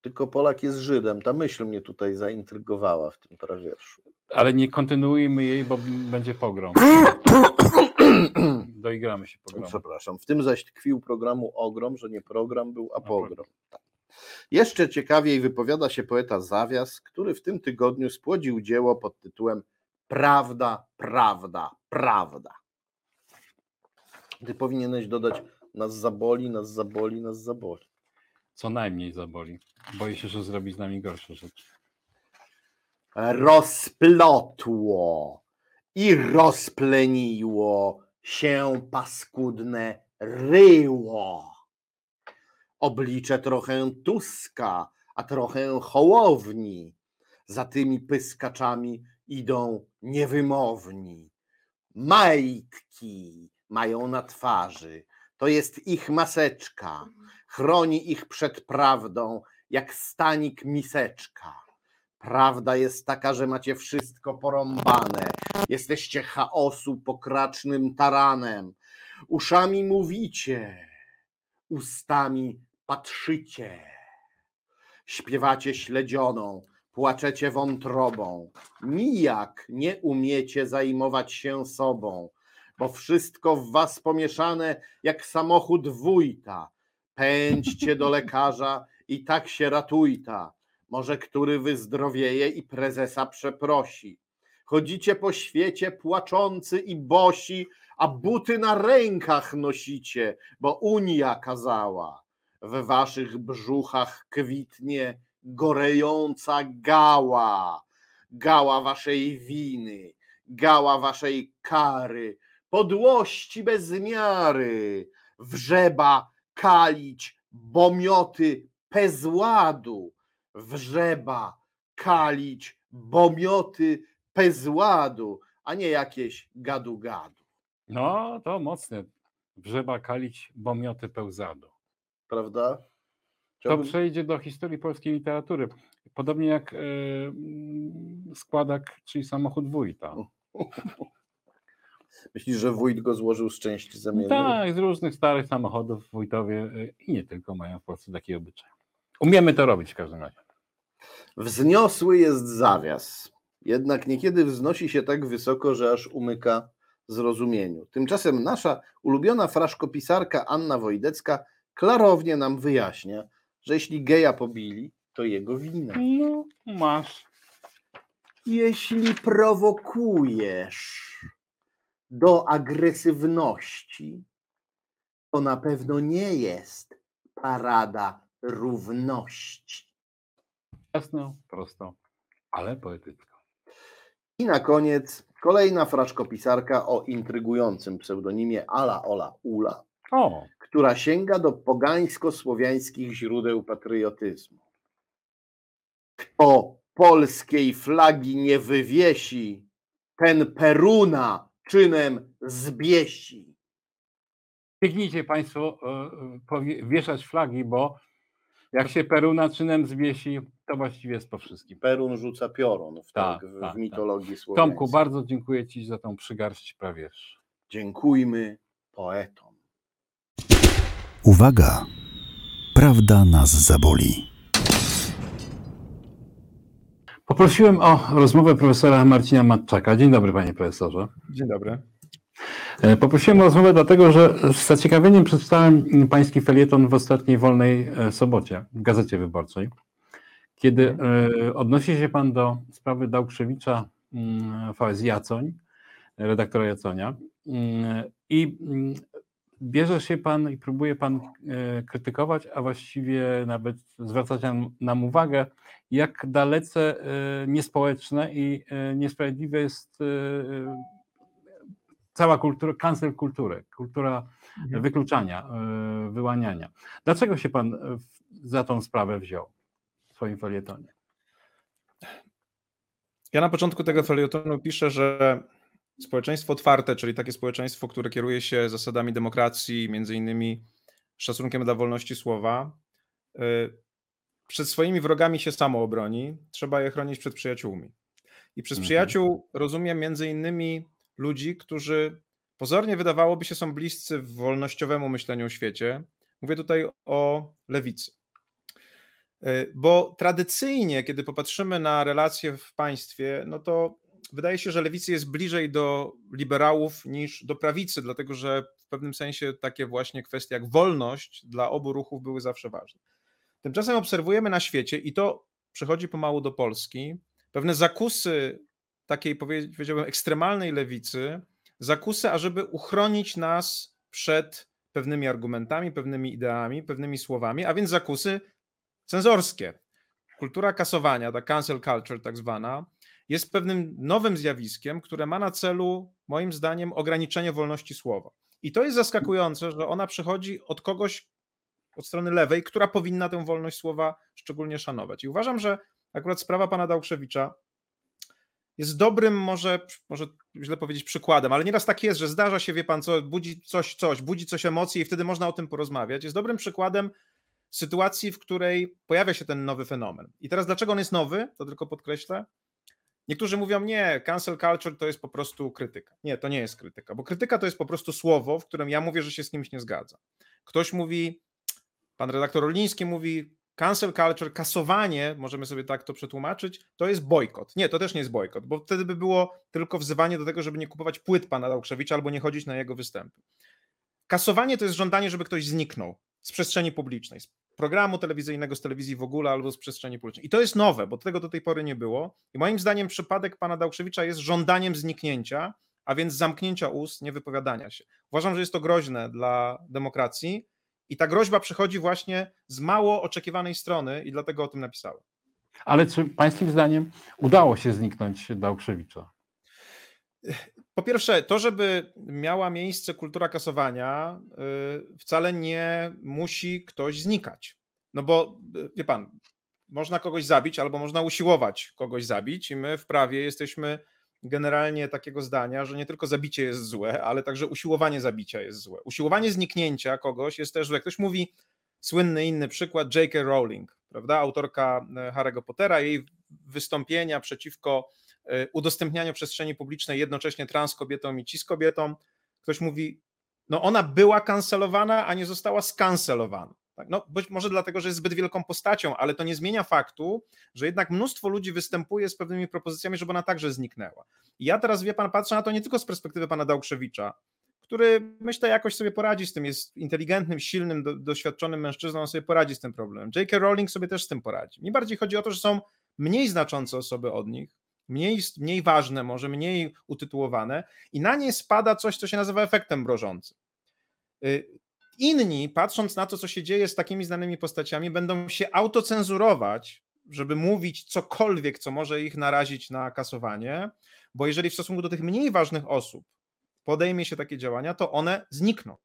tylko Polak jest Żydem. Ta myśl mnie tutaj zaintrygowała w tym prawierszu. Ale nie kontynuujmy jej, bo będzie pogrom. Doigramy się programu. Przepraszam, w tym zaś tkwił programu ogrom, że nie program był, a pogrom. Tak. Jeszcze ciekawiej wypowiada się poeta Zawias, który w tym tygodniu spłodził dzieło pod tytułem Prawda, prawda, prawda. Ty powinieneś dodać nas zaboli, nas zaboli, nas zaboli. Co najmniej zaboli. Boję się, że zrobi z nami gorsze rzeczy. Rozplotło i rozpleniło się paskudne ryło. Oblicze trochę Tuska, a trochę Hołowni. Za tymi pyskaczami idą niewymowni. Majtki mają na twarzy. To jest ich maseczka. Chroni ich przed prawdą, jak stanik miseczka. Prawda jest taka, że macie wszystko porąbane. Jesteście chaosu pokracznym taranem. Uszami mówicie, ustami patrzycie. Śpiewacie śledzioną, płaczecie wątrobą. Nijak nie umiecie zajmować się sobą, bo wszystko w was pomieszane jak samochód wójta. Pędźcie do lekarza i tak się ratujta. Może który wyzdrowieje i prezesa przeprosi. Chodzicie po świecie płaczący i bosi, a buty na rękach nosicie, bo Unia kazała. W waszych brzuchach kwitnie gorejąca gała, gała waszej winy, gała waszej kary, podłości bez miary, wrzeba, kalić, bomioty, pezładu. Wrzeba, Kalić, Bomioty, Pezładu, a nie jakieś gadu-gadu. No to mocne. Wrzeba, Kalić, Bomioty, Pełzadu. Prawda? Chciałbym... To przejdzie do historii polskiej literatury. Podobnie jak yy, składak, czyli samochód wójta. Myślisz, że wójt go złożył z części zamiennych? Tak, z różnych starych samochodów wójtowie i nie tylko mają w Polsce takie obyczaje. Umiemy to robić w każdym razie. Wzniosły jest zawias. Jednak niekiedy wznosi się tak wysoko, że aż umyka zrozumieniu. Tymczasem nasza ulubiona fraszkopisarka Anna Wojdecka klarownie nam wyjaśnia, że jeśli geja pobili, to jego wina. No, masz. Jeśli prowokujesz do agresywności, to na pewno nie jest parada równości. Jasno, prosto, ale poetycko. I na koniec kolejna fraszkopisarka o intrygującym pseudonimie Ala Ola Ula, o. która sięga do pogańsko-słowiańskich źródeł patriotyzmu. Kto polskiej flagi nie wywiesi, ten Peruna czynem zbiesi. Biegnijcie Państwo y, wieszać flagi, bo jak się Peruna czynem zbiesi, to właściwie jest po wszystkim. Perun rzuca piorun w, ta, tak, ta, w mitologii ta. słowiańskiej. Tomku, bardzo dziękuję Ci za tą przygarść prawie. Dziękujmy poetom. Uwaga! Prawda nas zaboli. Poprosiłem o rozmowę profesora Marcina Matczaka. Dzień dobry, panie profesorze. Dzień dobry. Poprosiłem o rozmowę dlatego, że z zaciekawieniem przeczytałem pański felieton w ostatniej wolnej sobocie w Gazecie Wyborczej, kiedy odnosi się pan do sprawy Dałkrzewicza v. Jacoń, redaktora Jaconia, i bierze się pan i próbuje pan krytykować, a właściwie nawet zwracać nam uwagę, jak dalece niespołeczne i niesprawiedliwe jest cała kultura, cancel kultury, kultura mhm. wykluczania, wyłaniania. Dlaczego się pan za tą sprawę wziął w swoim felietonie? Ja na początku tego felietonu piszę, że społeczeństwo otwarte, czyli takie społeczeństwo, które kieruje się zasadami demokracji, między innymi szacunkiem dla wolności słowa, przed swoimi wrogami się samo obroni, trzeba je chronić przed przyjaciółmi. I przez mhm. przyjaciół rozumiem między innymi ludzi, którzy pozornie wydawałoby się są bliscy wolnościowemu myśleniu o świecie. Mówię tutaj o lewicy. Bo tradycyjnie, kiedy popatrzymy na relacje w państwie, no to wydaje się, że lewicy jest bliżej do liberałów niż do prawicy, dlatego że w pewnym sensie takie właśnie kwestie jak wolność dla obu ruchów były zawsze ważne. Tymczasem obserwujemy na świecie, i to przychodzi pomału do Polski, pewne zakusy takiej, powiedziałbym, ekstremalnej lewicy, zakusy, ażeby uchronić nas przed pewnymi argumentami, pewnymi ideami, pewnymi słowami, a więc zakusy cenzorskie. Kultura kasowania, ta cancel culture tak zwana, jest pewnym nowym zjawiskiem, które ma na celu, moim zdaniem, ograniczenie wolności słowa. I to jest zaskakujące, że ona przychodzi od kogoś, od strony lewej, która powinna tę wolność słowa szczególnie szanować. I uważam, że akurat sprawa pana Dałkrzewicza jest dobrym, może, może źle powiedzieć, przykładem, ale nieraz tak jest, że zdarza się, wie pan co, budzi coś, coś, budzi coś emocji i wtedy można o tym porozmawiać. Jest dobrym przykładem sytuacji, w której pojawia się ten nowy fenomen. I teraz dlaczego on jest nowy? To tylko podkreślę. Niektórzy mówią, nie, cancel culture to jest po prostu krytyka. Nie, to nie jest krytyka, bo krytyka to jest po prostu słowo, w którym ja mówię, że się z kimś nie zgadzam. Ktoś mówi, pan redaktor Orliński mówi, cancel culture, kasowanie, możemy sobie tak to przetłumaczyć, to jest bojkot. Nie, to też nie jest bojkot, bo wtedy by było tylko wzywanie do tego, żeby nie kupować płyt pana Dałkrzewicza albo nie chodzić na jego występy. Kasowanie to jest żądanie, żeby ktoś zniknął z przestrzeni publicznej, z programu telewizyjnego, z telewizji w ogóle albo z przestrzeni publicznej. I to jest nowe, bo tego do tej pory nie było. I moim zdaniem przypadek pana Dałkrzewicza jest żądaniem zniknięcia, a więc zamknięcia ust, nie wypowiadania się. Uważam, że jest to groźne dla demokracji, i ta groźba przychodzi właśnie z mało oczekiwanej strony i dlatego o tym napisałem. Ale czy pańskim zdaniem udało się zniknąć Dałkrzewicza? Po pierwsze, to, żeby miała miejsce kultura kasowania, wcale nie musi ktoś znikać. No bo, wie pan, można kogoś zabić albo można usiłować kogoś zabić i my w prawie jesteśmy generalnie takiego zdania, że nie tylko zabicie jest złe, ale także usiłowanie zabicia jest złe. Usiłowanie zniknięcia kogoś jest też złe. Ktoś mówi, słynny inny przykład, J K. Rowling, prawda, autorka Harry'ego Pottera, jej wystąpienia przeciwko udostępnianiu przestrzeni publicznej jednocześnie trans kobietom i cis kobietom. Ktoś mówi, no ona była kancelowana, a nie została skancelowana. No być może dlatego, że jest zbyt wielką postacią, ale to nie zmienia faktu, że jednak mnóstwo ludzi występuje z pewnymi propozycjami, żeby ona także zniknęła. I ja teraz, wie pan, patrzę na to nie tylko z perspektywy pana Dałkrzewicza, który myślę jakoś sobie poradzi z tym, jest inteligentnym, silnym, do, doświadczonym mężczyzną, on sobie poradzi z tym problemem. J K. Rowling sobie też z tym poradzi. Mi bardziej chodzi o to, że są mniej znaczące osoby od nich, mniej, mniej ważne, może mniej utytułowane i na nie spada coś, co się nazywa efektem mrożącym. Inni, patrząc na to, co się dzieje z takimi znanymi postaciami, będą się autocenzurować, żeby mówić cokolwiek, co może ich narazić na kasowanie, bo jeżeli w stosunku do tych mniej ważnych osób podejmie się takie działania, to one znikną.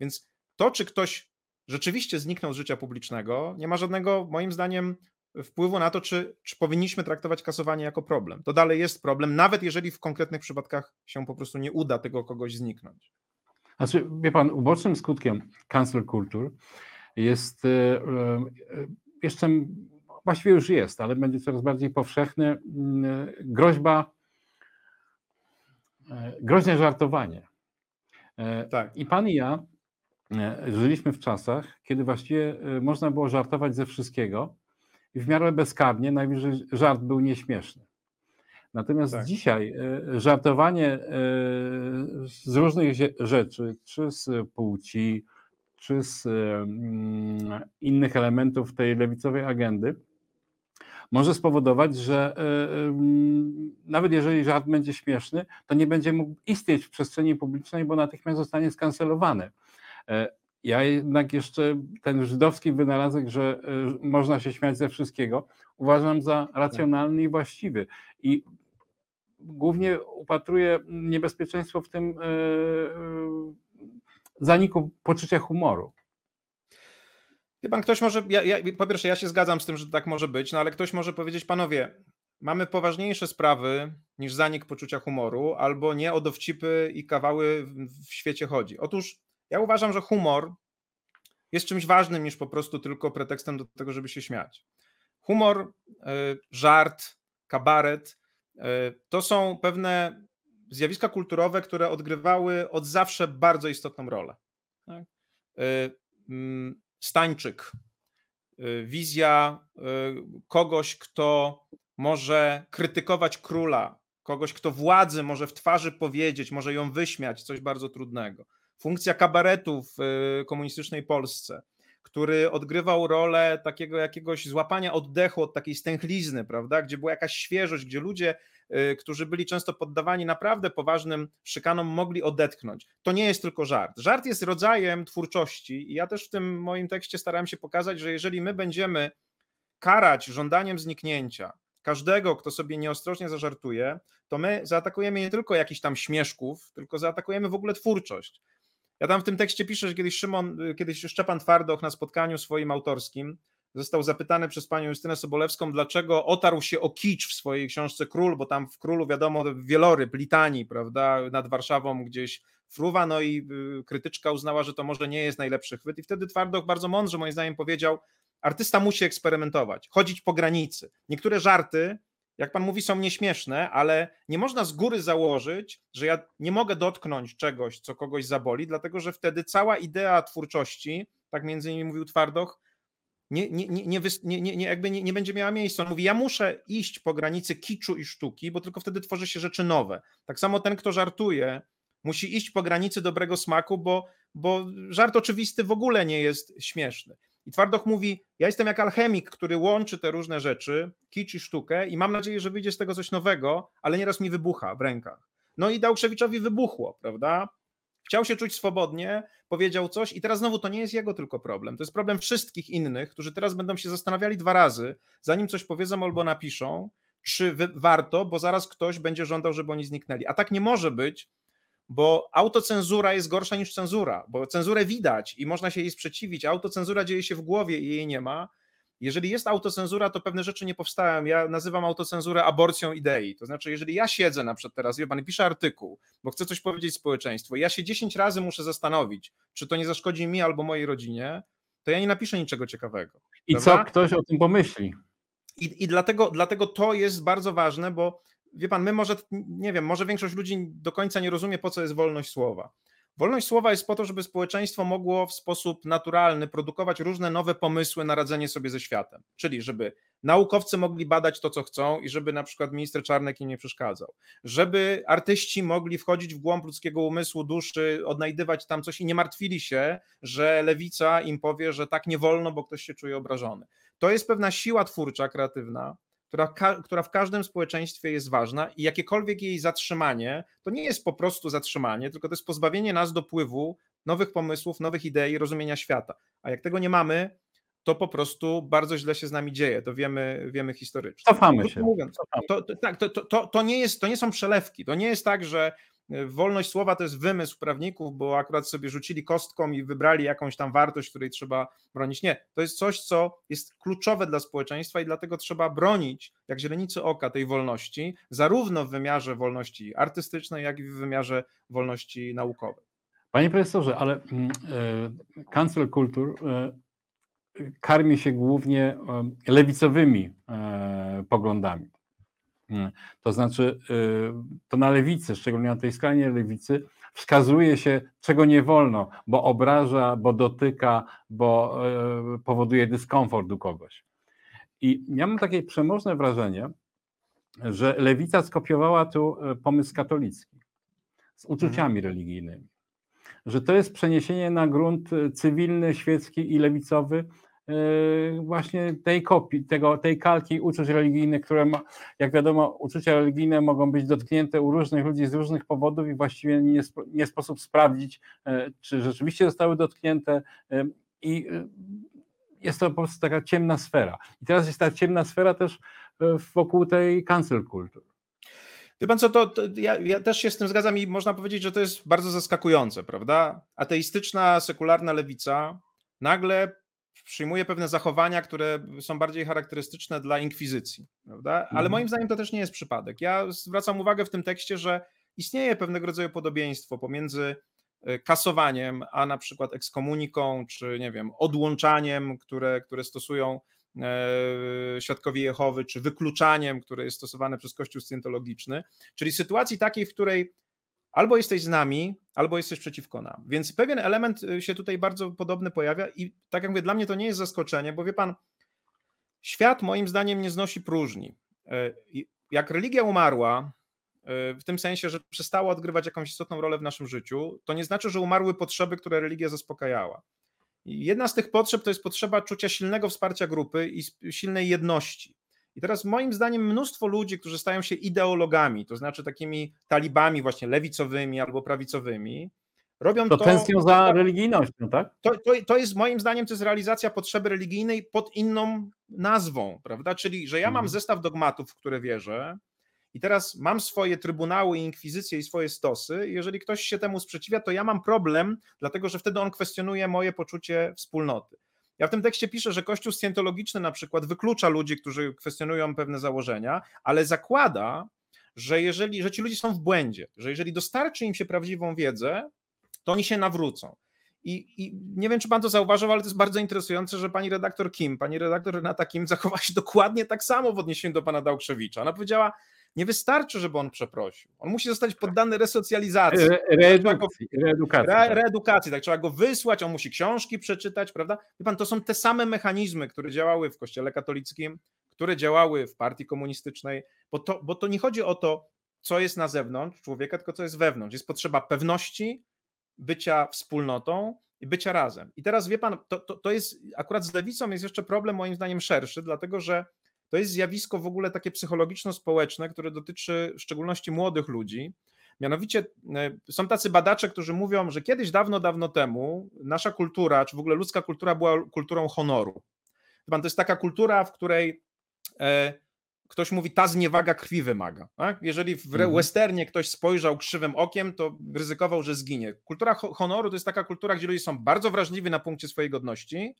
Więc to, czy ktoś rzeczywiście zniknął z życia publicznego, nie ma żadnego, moim zdaniem, wpływu na to, czy, czy powinniśmy traktować kasowanie jako problem. To dalej jest problem, nawet jeżeli w konkretnych przypadkach się po prostu nie uda tego kogoś zniknąć. Znaczy, wie pan, ubocznym skutkiem cancel culture jest jeszcze, właściwie już jest, ale będzie coraz bardziej powszechny, groźba, groźne żartowanie. Tak. I pan i ja żyliśmy w czasach, kiedy właściwie można było żartować ze wszystkiego i w miarę bezkarnie, najwyżej żart był nieśmieszny. Natomiast tak. Dzisiaj żartowanie z różnych rzeczy, czy z płci, czy z innych elementów tej lewicowej agendy, może spowodować, że nawet jeżeli żart będzie śmieszny, to nie będzie mógł istnieć w przestrzeni publicznej, bo natychmiast zostanie skancelowany. Ja jednak jeszcze ten żydowski wynalazek, że można się śmiać ze wszystkiego, uważam za racjonalny i właściwy. I głównie upatruję niebezpieczeństwo w tym zaniku poczucia humoru. Wie pan, ktoś może, ja, ja, po pierwsze ja się zgadzam z tym, że tak może być, no ale ktoś może powiedzieć, panowie, mamy poważniejsze sprawy niż zanik poczucia humoru, albo nie o dowcipy i kawały w świecie chodzi. Otóż ja uważam, że humor jest czymś ważnym niż po prostu tylko pretekstem do tego, żeby się śmiać. Humor, żart, kabaret to są pewne zjawiska kulturowe, które odgrywały od zawsze bardzo istotną rolę. Stańczyk, wizja kogoś, kto może krytykować króla, kogoś, kto władzy może w twarzy powiedzieć, może ją wyśmiać, coś bardzo trudnego. Funkcja kabaretu w komunistycznej Polsce, który odgrywał rolę takiego jakiegoś złapania oddechu od takiej stęchlizny, prawda, gdzie była jakaś świeżość, gdzie ludzie, którzy byli często poddawani naprawdę poważnym szykanom, mogli odetchnąć. To nie jest tylko żart. Żart jest rodzajem twórczości i ja też w tym moim tekście starałem się pokazać, że jeżeli my będziemy karać żądaniem zniknięcia każdego, kto sobie nieostrożnie zażartuje, to my zaatakujemy nie tylko jakichś tam śmieszków, tylko zaatakujemy w ogóle twórczość. Ja tam w tym tekście piszę, że kiedyś Szymon, kiedyś Szczepan Twardoch na spotkaniu swoim autorskim został zapytany przez panią Justynę Sobolewską, dlaczego otarł się o kicz w swojej książce Król, bo tam w Królu wiadomo wieloryb, litanii, prawda, nad Warszawą gdzieś fruwa, no i krytyczka uznała, że to może nie jest najlepszy chwyt i wtedy Twardoch bardzo mądrze moim zdaniem powiedział, artysta musi eksperymentować, chodzić po granicy. Niektóre żarty, jak pan mówi, są nieśmieszne, ale nie można z góry założyć, że ja nie mogę dotknąć czegoś, co kogoś zaboli, dlatego że wtedy cała idea twórczości, tak między innymi mówił Twardoch, nie, nie, nie, nie, nie, nie, jakby nie, nie będzie miała miejsca. On mówi, ja muszę iść po granicy kiczu i sztuki, bo tylko wtedy tworzy się rzeczy nowe. Tak samo ten, kto żartuje, musi iść po granicy dobrego smaku, bo, bo żart oczywisty w ogóle nie jest śmieszny. I Twardoch mówi, ja jestem jak alchemik, który łączy te różne rzeczy, kicz i sztukę i mam nadzieję, że wyjdzie z tego coś nowego, ale nieraz mi wybucha w rękach. No i Dałkrzewiczowi wybuchło, prawda? Chciał się czuć swobodnie, powiedział coś i teraz znowu to nie jest jego tylko problem, to jest problem wszystkich innych, którzy teraz będą się zastanawiali dwa razy, zanim coś powiedzą albo napiszą, czy warto, bo zaraz ktoś będzie żądał, żeby oni zniknęli. A tak nie może być, bo autocenzura jest gorsza niż cenzura, bo cenzurę widać i można się jej sprzeciwić, a autocenzura dzieje się w głowie i jej nie ma, jeżeli jest autocenzura, to pewne rzeczy nie powstają. Ja nazywam autocenzurę aborcją idei. To znaczy, jeżeli ja siedzę na przykład teraz, wie pan, piszę artykuł, bo chcę coś powiedzieć społeczeństwu, ja się dziesięć razy muszę zastanowić, czy to nie zaszkodzi mi albo mojej rodzinie, to ja nie napiszę niczego ciekawego. I prawda? Co ktoś o tym pomyśli? I, i dlatego, dlatego to jest bardzo ważne, bo wie pan, my może, nie wiem, może większość ludzi do końca nie rozumie, po co jest wolność słowa. Wolność słowa jest po to, żeby społeczeństwo mogło w sposób naturalny produkować różne nowe pomysły na radzenie sobie ze światem. Czyli żeby naukowcy mogli badać to, co chcą i żeby na przykład minister Czarnek im nie przeszkadzał. Żeby artyści mogli wchodzić w głąb ludzkiego umysłu, duszy, odnajdywać tam coś i nie martwili się, że lewica im powie, że tak nie wolno, bo ktoś się czuje obrażony. To jest pewna siła twórcza, kreatywna, Która, która w każdym społeczeństwie jest ważna i jakiekolwiek jej zatrzymanie, to nie jest po prostu zatrzymanie, tylko to jest pozbawienie nas dopływu nowych pomysłów, nowych idei, rozumienia świata. A jak tego nie mamy, to po prostu bardzo źle się z nami dzieje, to wiemy, wiemy historycznie. Cofamy się. To, to, tak, to, to, to, nie jest, to nie są przelewki, to nie jest tak, że wolność słowa to jest wymysł prawników, bo akurat sobie rzucili kostką i wybrali jakąś tam wartość, której trzeba bronić. Nie, to jest coś, co jest kluczowe dla społeczeństwa i dlatego trzeba bronić, jak źrenicy oka, tej wolności, zarówno w wymiarze wolności artystycznej, jak i w wymiarze wolności naukowej. Panie profesorze, ale y, cancel culture y, karmi się głównie y, lewicowymi y, poglądami. To znaczy, to na lewicy, szczególnie na tej skrajnej lewicy, wskazuje się, czego nie wolno, bo obraża, bo dotyka, bo powoduje dyskomfort u kogoś. I ja mam takie przemożne wrażenie, że lewica skopiowała tu pomysł katolicki z uczuciami religijnymi, że to jest przeniesienie na grunt cywilny, świecki i lewicowy właśnie tej kopii, tego, tej kalki uczuć religijnych, które ma, jak wiadomo, uczucia religijne mogą być dotknięte u różnych ludzi z różnych powodów i właściwie nie, nie sposób sprawdzić, czy rzeczywiście zostały dotknięte i jest to po prostu taka ciemna sfera. I teraz jest ta ciemna sfera też wokół tej cancel culture. Wie pan co, to, to ja, ja też się z tym zgadzam i można powiedzieć, że to jest bardzo zaskakujące, prawda? Ateistyczna, sekularna lewica nagle przyjmuje pewne zachowania, które są bardziej charakterystyczne dla inkwizycji, prawda? Ale moim zdaniem to też nie jest przypadek. Ja zwracam uwagę w tym tekście, że istnieje pewnego rodzaju podobieństwo pomiędzy kasowaniem, a na przykład ekskomuniką, czy nie wiem, odłączaniem, które, które stosują Świadkowie Jehowy, czy wykluczaniem, które jest stosowane przez Kościół scjentologiczny, czyli sytuacji takiej, w której albo jesteś z nami, albo jesteś przeciwko nam. Więc pewien element się tutaj bardzo podobny pojawia i tak jak mówię, dla mnie to nie jest zaskoczenie, bo wie pan, świat moim zdaniem nie znosi próżni. Jak religia umarła, w tym sensie, że przestała odgrywać jakąś istotną rolę w naszym życiu, to nie znaczy, że umarły potrzeby, które religia zaspokajała. Jedna z tych potrzeb to jest potrzeba czucia silnego wsparcia grupy i silnej jedności. I teraz moim zdaniem mnóstwo ludzi, którzy stają się ideologami, to znaczy takimi talibami właśnie lewicowymi albo prawicowymi, robią to... To tęsknią za religijnością, tak? To, to, to jest moim zdaniem to jest realizacja potrzeby religijnej pod inną nazwą, prawda? Czyli, że ja mam zestaw dogmatów, w które wierzę i teraz mam swoje trybunały i inkwizycje i swoje stosy i jeżeli ktoś się temu sprzeciwia, to ja mam problem, dlatego że wtedy on kwestionuje moje poczucie wspólnoty. Ja w tym tekście piszę, że Kościół scjentologiczny na przykład wyklucza ludzi, którzy kwestionują pewne założenia, ale zakłada, że jeżeli że ci ludzie są w błędzie, że jeżeli dostarczy im się prawdziwą wiedzę, to oni się nawrócą. I, I nie wiem, czy pan to zauważył, ale to jest bardzo interesujące, że pani redaktor Kim, pani redaktor Renata Kim zachowała się dokładnie tak samo w odniesieniu do pana Dałkrzewicza. Ona powiedziała, nie wystarczy, żeby on przeprosił. On musi zostać poddany resocjalizacji. Re, reedukacji. Reedukacji, re, reedukacji tak. tak. Trzeba go wysłać, on musi książki przeczytać, prawda? Wie pan, to są te same mechanizmy, które działały w Kościele katolickim, które działały w partii komunistycznej, bo to, bo to nie chodzi o to, co jest na zewnątrz człowieka, tylko co jest wewnątrz. Jest potrzeba pewności, bycia wspólnotą i bycia razem. I teraz wie pan, to, to, to jest, akurat z lewicą jest jeszcze problem moim zdaniem szerszy, dlatego że to jest zjawisko w ogóle takie psychologiczno-społeczne, które dotyczy w szczególności młodych ludzi. Mianowicie są tacy badacze, którzy mówią, że kiedyś dawno, dawno temu nasza kultura, czy w ogóle ludzka kultura była kulturą honoru. To jest taka kultura, w której ktoś mówi, ta zniewaga krwi wymaga. Tak? Jeżeli w mhm. westernie ktoś spojrzał krzywym okiem, to ryzykował, że zginie. Kultura honoru to jest taka kultura, gdzie ludzie są bardzo wrażliwi na punkcie swojej godności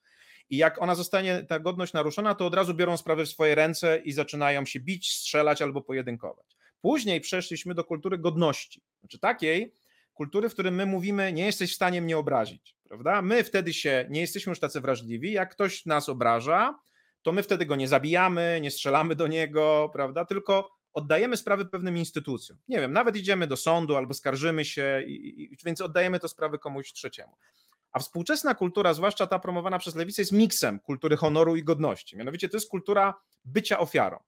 i jak ona zostanie, ta godność naruszona, to od razu biorą sprawy w swoje ręce i zaczynają się bić, strzelać albo pojedynkować. Później przeszliśmy do kultury godności, znaczy takiej kultury, w której my mówimy, nie jesteś w stanie mnie obrazić, prawda? My wtedy się, nie jesteśmy już tacy wrażliwi, jak ktoś nas obraża, to my wtedy go nie zabijamy, nie strzelamy do niego, prawda? Tylko oddajemy sprawy pewnym instytucjom. Nie wiem, nawet idziemy do sądu albo skarżymy się, i, i, więc oddajemy to sprawy komuś trzeciemu. A współczesna kultura, zwłaszcza ta promowana przez lewicę, jest miksem kultury honoru i godności. Mianowicie to jest kultura bycia ofiarą.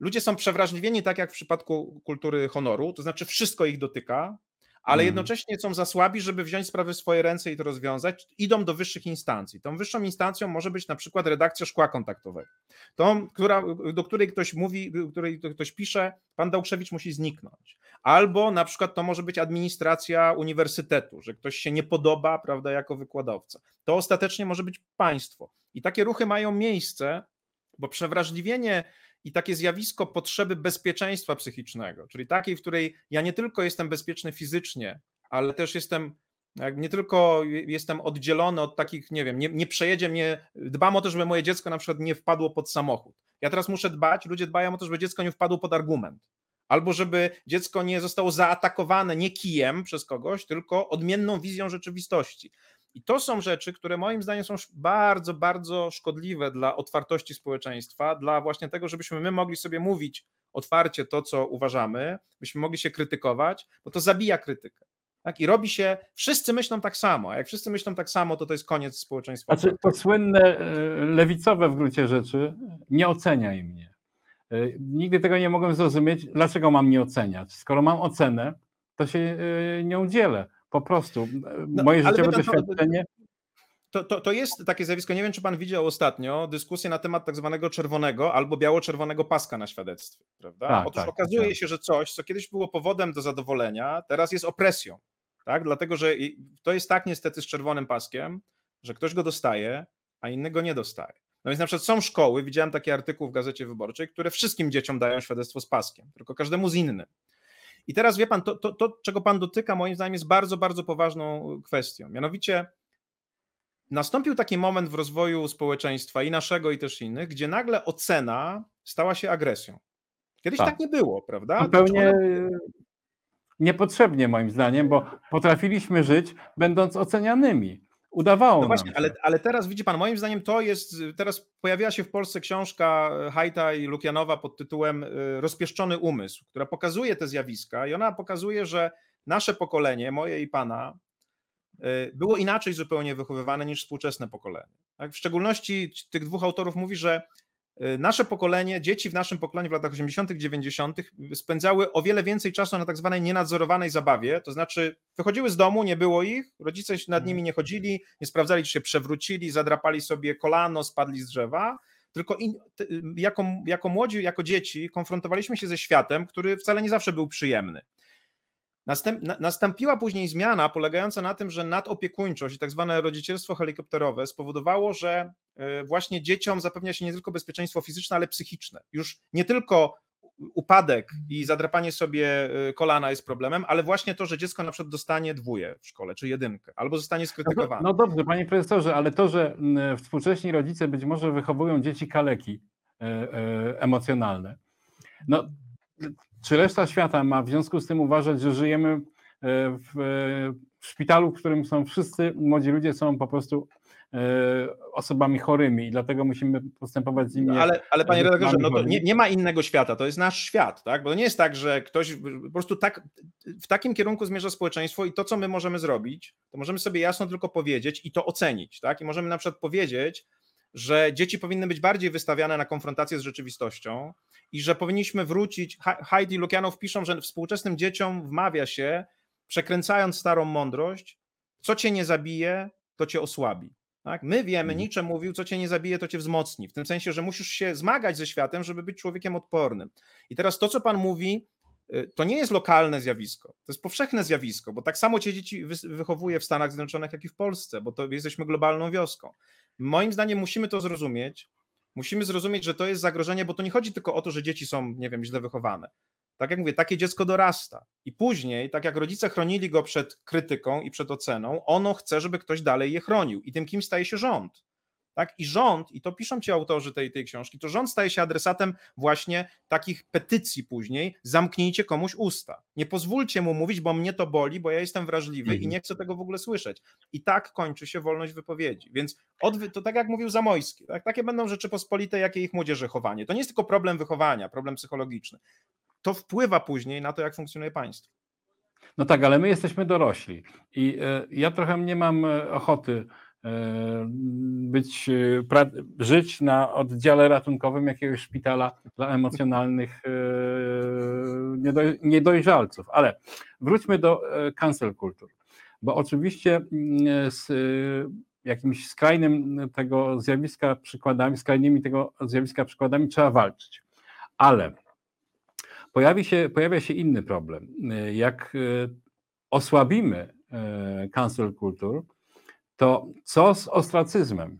Ludzie są przewrażliwieni tak jak w przypadku kultury honoru, to znaczy wszystko ich dotyka, ale jednocześnie są za słabi, żeby wziąć sprawy w swoje ręce i to rozwiązać, idą do wyższych instancji. Tą wyższą instancją może być na przykład redakcja Szkła Kontaktowego, tą, która, do której ktoś mówi, do której ktoś pisze, pan Dałkrzewicz musi zniknąć. Albo na przykład to może być administracja uniwersytetu, że ktoś się nie podoba, prawda, jako wykładowca. To ostatecznie może być państwo. I takie ruchy mają miejsce, bo przewrażliwienie i takie zjawisko potrzeby bezpieczeństwa psychicznego, czyli takiej, w której ja nie tylko jestem bezpieczny fizycznie, ale też jestem, nie tylko jestem oddzielony od takich, nie wiem, nie, nie przejedzie mnie, dbam o to, żeby moje dziecko na przykład nie wpadło pod samochód. Ja teraz muszę dbać, ludzie dbają o to, żeby dziecko nie wpadło pod argument. Albo żeby dziecko nie zostało zaatakowane nie kijem przez kogoś, tylko odmienną wizją rzeczywistości. I to są rzeczy, które moim zdaniem są bardzo, bardzo szkodliwe dla otwartości społeczeństwa, dla właśnie tego, żebyśmy my mogli sobie mówić otwarcie to, co uważamy, byśmy mogli się krytykować, bo to zabija krytykę. Tak? I robi się, wszyscy myślą tak samo, a jak wszyscy myślą tak samo, to to jest koniec społeczeństwa. Znaczy, to słynne lewicowe w gruncie rzeczy, nie oceniaj mnie. Nigdy tego nie mogłem zrozumieć, dlaczego mam nie oceniać. Skoro mam ocenę, to się nie udzielę. Po prostu, moje no, życiowe doświadczenie... To, to, to jest takie zjawisko, nie wiem, czy pan widział ostatnio dyskusję na temat tak zwanego czerwonego albo biało-czerwonego paska na świadectwie, prawda? Tak, Otóż tak, okazuje tak. się, że coś, co kiedyś było powodem do zadowolenia, teraz jest opresją, tak? Dlatego, że to jest tak niestety z czerwonym paskiem, że ktoś go dostaje, a innego nie dostaje. No więc na przykład są szkoły, widziałem taki artykuł w Gazecie Wyborczej, które wszystkim dzieciom dają świadectwo z paskiem, tylko każdemu z innym. I teraz wie pan, to, to, to, czego pan dotyka, moim zdaniem jest bardzo, bardzo poważną kwestią. Mianowicie nastąpił taki moment w rozwoju społeczeństwa i naszego, i też innych, gdzie nagle ocena stała się agresją. Kiedyś tak, tak nie było, prawda? Zupełnie ona... niepotrzebnie moim zdaniem, bo potrafiliśmy żyć będąc ocenianymi. Udawało no właśnie, nam się. Ale, ale teraz widzi pan, moim zdaniem to jest, teraz pojawiła się w Polsce książka Hajta i Lukianowa pod tytułem Rozpieszczony umysł, która pokazuje te zjawiska i ona pokazuje, że nasze pokolenie, moje i pana, było inaczej zupełnie wychowywane niż współczesne pokolenie. W szczególności tych dwóch autorów mówi, że nasze pokolenie, dzieci w naszym pokoleniu w latach osiemdziesiątych, dziewięćdziesiątych spędzały o wiele więcej czasu na tak zwanej nienadzorowanej zabawie, to znaczy wychodziły z domu, nie było ich, rodzice nad nimi nie chodzili, nie sprawdzali, czy się przewrócili, zadrapali sobie kolano, spadli z drzewa, tylko in, t, jako, jako młodzi, jako dzieci konfrontowaliśmy się ze światem, który wcale nie zawsze był przyjemny. Następ, na, nastąpiła później zmiana polegająca na tym, że nadopiekuńczość i tak zwane rodzicielstwo helikopterowe spowodowało, że właśnie dzieciom zapewnia się nie tylko bezpieczeństwo fizyczne, ale psychiczne. Już nie tylko upadek i zadrapanie sobie kolana jest problemem, ale właśnie to, że dziecko na przykład dostanie dwóje w szkole, czy jedynkę, albo zostanie skrytykowane. No, no dobrze, panie profesorze, ale to, że współcześni rodzice być może wychowują dzieci kaleki e, e, emocjonalne, no czy reszta świata ma w związku z tym uważać, że żyjemy w, w szpitalu, w którym są wszyscy młodzi ludzie, są po prostu osobami chorymi i dlatego musimy postępować z nimi. No, ale, ale panie redaktorze, no to nie, nie ma innego świata, to jest nasz świat, tak? Bo to nie jest tak, że ktoś po prostu tak w takim kierunku zmierza społeczeństwo i to, co my możemy zrobić, to możemy sobie jasno tylko powiedzieć i to ocenić, tak? I możemy na przykład powiedzieć, że dzieci powinny być bardziej wystawiane na konfrontację z rzeczywistością i że powinniśmy wrócić, Heidi Lukianow piszą, że współczesnym dzieciom wmawia się, przekręcając starą mądrość, co cię nie zabije, to cię osłabi. Tak? My wiemy, Nietzsche mówił, co cię nie zabije, to cię wzmocni. W tym sensie, że musisz się zmagać ze światem, żeby być człowiekiem odpornym. I teraz to, co pan mówi, to nie jest lokalne zjawisko, to jest powszechne zjawisko, bo tak samo cię dzieci wychowuje w Stanach Zjednoczonych, jak i w Polsce, bo to jesteśmy globalną wioską. Moim zdaniem musimy to zrozumieć, musimy zrozumieć, że to jest zagrożenie, bo to nie chodzi tylko o to, że dzieci są, nie wiem, źle wychowane. Tak jak mówię, takie dziecko dorasta i później, tak jak rodzice chronili go przed krytyką i przed oceną, ono chce, żeby ktoś dalej je chronił i tym kim staje się rząd. Tak? I rząd, i to piszą ci autorzy tej, tej książki, to rząd staje się adresatem właśnie takich petycji później, zamknijcie komuś usta, nie pozwólcie mu mówić, bo mnie to boli, bo ja jestem wrażliwy mm. i nie chcę tego w ogóle słyszeć. I tak kończy się wolność wypowiedzi. Więc od, to tak jak mówił Zamoyski, tak? Takie będą Rzeczypospolite, jakie ich młodzieży chowanie. To nie jest tylko problem wychowania, problem psychologiczny. To wpływa później na to, jak funkcjonuje państwo. No tak, ale my jesteśmy dorośli i y, ja trochę nie mam ochoty być, pra, żyć na oddziale ratunkowym jakiegoś szpitala dla emocjonalnych yy, niedojrzalców. Ale wróćmy do cancel culture, bo oczywiście z jakimś skrajnym tego zjawiska przykładami, skrajnymi tego zjawiska przykładami trzeba walczyć. Ale pojawi się, pojawia się inny problem. Jak osłabimy cancel culture, to co z ostracyzmem?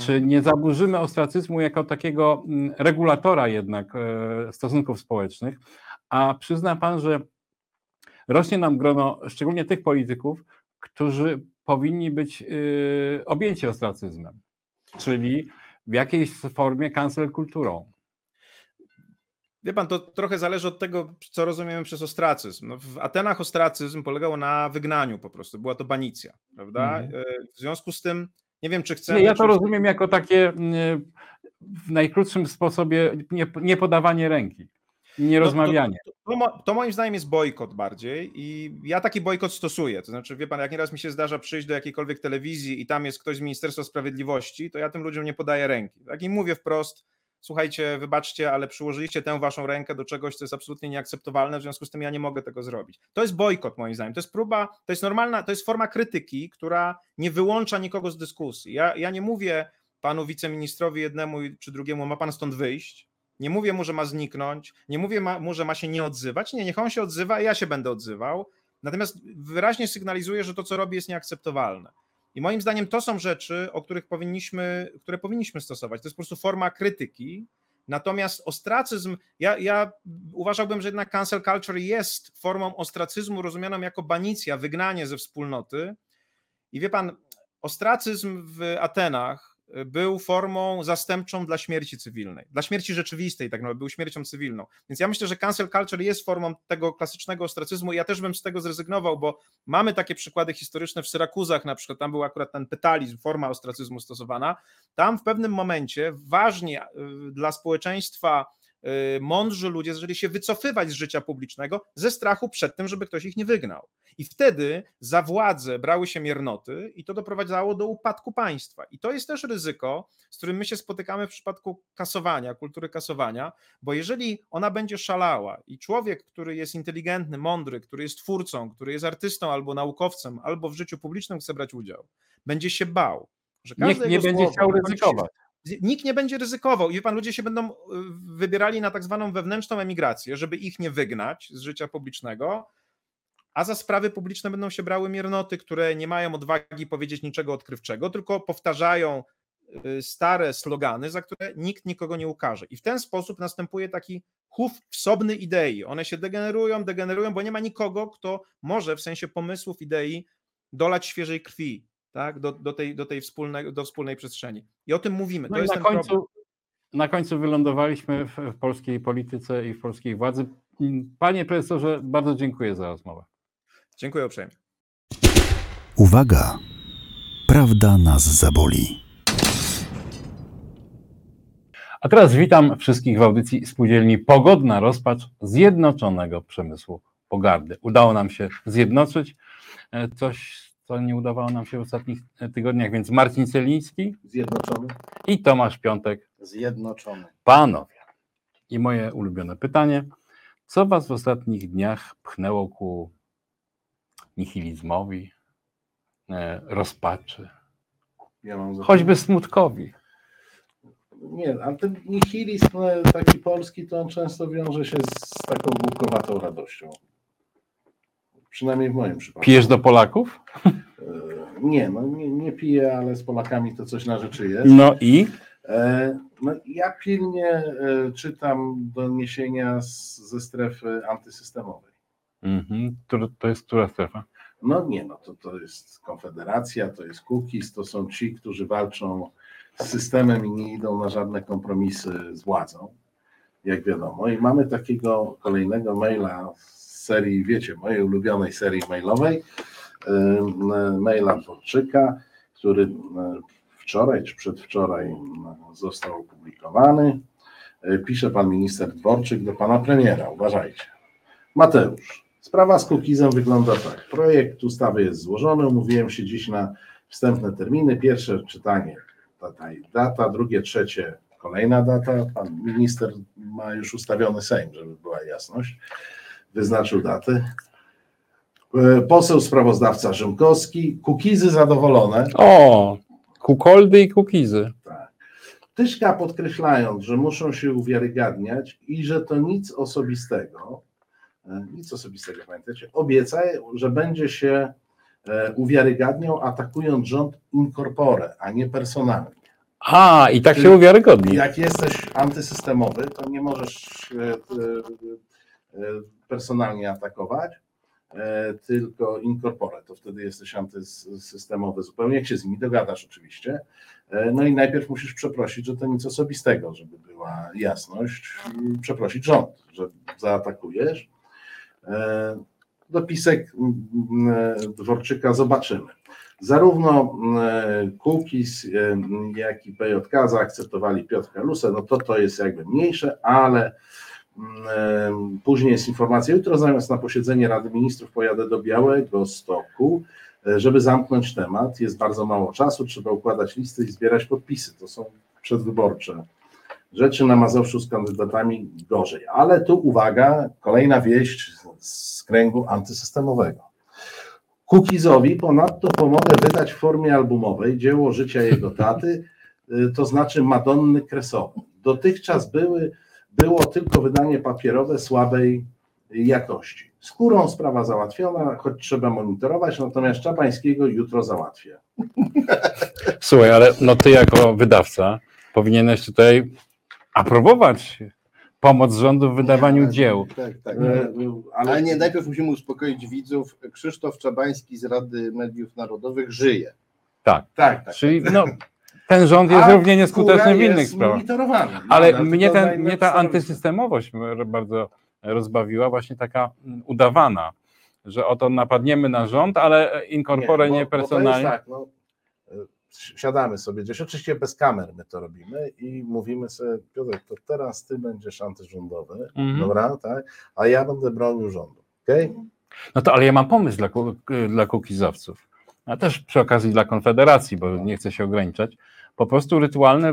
Czy nie zaburzymy ostracyzmu jako takiego regulatora jednak stosunków społecznych? A przyzna pan, że rośnie nam grono szczególnie tych polityków, którzy powinni być objęci ostracyzmem, czyli w jakiejś formie cancel kulturą. Wie pan, to trochę zależy od tego, co rozumiemy przez ostracyzm. No, w Atenach ostracyzm polegał na wygnaniu po prostu, była to banicja, prawda? Mm. W związku z tym nie wiem, czy chcemy... Nie, ja to czy... rozumiem jako takie w najkrótszym sposobie niepodawanie ręki, nierozmawianie. No, to, to, to, to moim zdaniem jest bojkot bardziej i ja taki bojkot stosuję. To znaczy, wie pan, jak nieraz mi się zdarza przyjść do jakiejkolwiek telewizji i tam jest ktoś z Ministerstwa Sprawiedliwości, to ja tym ludziom nie podaję ręki. Tak i mówię wprost, słuchajcie, wybaczcie, ale przyłożyliście tę waszą rękę do czegoś, co jest absolutnie nieakceptowalne, w związku z tym ja nie mogę tego zrobić. To jest bojkot moim zdaniem, to jest próba, to jest normalna, to jest forma krytyki, która nie wyłącza nikogo z dyskusji. Ja, ja nie mówię panu wiceministrowi jednemu czy drugiemu, ma pan stąd wyjść, nie mówię mu, że ma zniknąć, nie mówię ma, mu, że ma się nie odzywać, nie, niech on się odzywa i ja się będę odzywał, natomiast wyraźnie sygnalizuję, że to, co robi, jest nieakceptowalne. I moim zdaniem to są rzeczy, o których powinniśmy, które powinniśmy stosować. To jest po prostu forma krytyki. Natomiast ostracyzm, ja, ja uważałbym, że jednak cancel culture jest formą ostracyzmu rozumianą jako banicja, wygnanie ze wspólnoty. I wie pan, ostracyzm w Atenach był formą zastępczą dla śmierci cywilnej, dla śmierci rzeczywistej, tak naprawdę, był śmiercią cywilną. Więc ja myślę, że cancel culture jest formą tego klasycznego ostracyzmu i ja też bym z tego zrezygnował, bo mamy takie przykłady historyczne w Syrakuzach, na przykład tam był akurat ten petalizm, forma ostracyzmu stosowana. Tam w pewnym momencie ważni dla społeczeństwa mądrzy ludzie zaczęli się wycofywać z życia publicznego ze strachu przed tym, żeby ktoś ich nie wygnał. I wtedy za władzę brały się miernoty i to doprowadzało do upadku państwa. I to jest też ryzyko, z którym my się spotykamy w przypadku kasowania, kultury kasowania, bo jeżeli ona będzie szalała i człowiek, który jest inteligentny, mądry, który jest twórcą, który jest artystą albo naukowcem, albo w życiu publicznym chce brać udział, będzie się bał, że każdy nikt nie będzie słowa, chciał ryzykować. Nikt nie będzie ryzykował i wie pan, ludzie się będą wybierali na tak zwaną wewnętrzną emigrację, żeby ich nie wygnać z życia publicznego, a za sprawy publiczne będą się brały miernoty, które nie mają odwagi powiedzieć niczego odkrywczego, tylko powtarzają stare slogany, za które nikt nikogo nie ukaże. I w ten sposób następuje taki chów wsobny idei. One się degenerują, degenerują, bo nie ma nikogo, kto może w sensie pomysłów, idei dolać świeżej krwi. Tak, do, do tej, do tej wspólnej, do wspólnej przestrzeni. I o tym mówimy. No to jest na, ten końcu, na końcu wylądowaliśmy w, w polskiej polityce i w polskiej władzy. Panie profesorze, bardzo dziękuję za rozmowę. Dziękuję uprzejmie. Uwaga! Prawda nas zaboli. A teraz witam wszystkich w audycji Spółdzielni Pogodna Rozpacz Zjednoczonego Przemysłu Pogardy. Udało nam się zjednoczyć coś, co nie udawało nam się w ostatnich tygodniach, więc Marcin Celiński. Zjednoczony. I Tomasz Piątek. Zjednoczony. Panowie, i moje ulubione pytanie, co was w ostatnich dniach pchnęło ku nihilizmowi, rozpaczy, ja mam choćby smutkowi? Nie, a ten nihilizm taki polski, to on często wiąże się z taką głupkowatą radością. Przynajmniej w moim przypadku. Pijesz do Polaków? Nie, no nie, nie piję, ale z Polakami to coś na rzeczy jest. No i? No, ja pilnie czytam doniesienia z, ze strefy antysystemowej. Mhm. To, to jest która strefa? No nie, no to, to jest Konfederacja, to jest Kukiz, to są ci, którzy walczą z systemem i nie idą na żadne kompromisy z władzą, jak wiadomo. I mamy takiego kolejnego maila z serii, wiecie, mojej ulubionej serii mailowej, maila Dworczyka, który wczoraj czy przedwczoraj został opublikowany. Pisze pan minister Dworczyk do pana premiera, uważajcie. Mateusz, sprawa z Kukizem wygląda tak. Projekt ustawy jest złożony, umówiłem się dziś na wstępne terminy. Pierwsze czytanie, data i data, drugie, trzecie, kolejna data. Pan minister ma już ustawiony Sejm, żeby była jasność. Wyznaczył daty. Poseł sprawozdawca Rzymkowski, Kukizy zadowolone. O, kukoldy i Kukizy. Tak. Tyszka podkreślając, że muszą się uwiarygadniać i że to nic osobistego, nic osobistego, pamiętacie, obieca, że będzie się uwiarygadniał, atakując rząd in corpore, a nie personalnie. A, i tak Ty, się uwiarygodni. Jak jesteś antysystemowy, to nie możesz personalnie atakować, tylko in corpore, to wtedy jesteś antysystemowy zupełnie, jak się z nimi dogadasz oczywiście. No i najpierw musisz przeprosić, że to nic osobistego, żeby była jasność, przeprosić rząd, że zaatakujesz. Dopisek Dworczyka zobaczymy. Zarówno Kukiz, jak i P J K zaakceptowali Piotra Lusę, no to to jest jakby mniejsze, ale później jest informacja, jutro zamiast na posiedzenie Rady Ministrów pojadę do Białegostoku, żeby zamknąć temat. Jest bardzo mało czasu, trzeba układać listy i zbierać podpisy. To są przedwyborcze rzeczy. Na Mazowszu z kandydatami gorzej. Ale tu uwaga, kolejna wieść z kręgu antysystemowego. Kukizowi ponadto pomogę wydać w formie albumowej dzieło życia jego taty, to znaczy Madonny Kresowy. Dotychczas były Było tylko wydanie papierowe słabej jakości. Skórą sprawa załatwiona, choć trzeba monitorować, natomiast Czabańskiego jutro załatwię. Słuchaj, ale no ty jako wydawca powinieneś tutaj aprobować pomoc rządu w wydawaniu nie, dzieł. Tak, tak. Ale... ale nie, najpierw musimy uspokoić widzów. Krzysztof Czabański z Rady Mediów Narodowych żyje. Tak, tak. tak czyli tak. no... Ten rząd jest A równie nieskuteczny w innych sprawach. Ale no, mnie, ten, mnie ta antysystemowość bardzo rozbawiła, właśnie taka udawana, że oto napadniemy na rząd, ale in corpore nie, nie personalnie. Tak, no, siadamy sobie gdzieś, oczywiście bez kamer my to robimy i mówimy sobie, Piotrek, to teraz ty będziesz antyrządowy, mhm. dobra, tak? A ja będę bronił rządu, okej? Okay? No to, ale ja mam pomysł dla, dla kukizowców. A też przy okazji dla Konfederacji, bo nie chcę się ograniczać, po prostu rytualna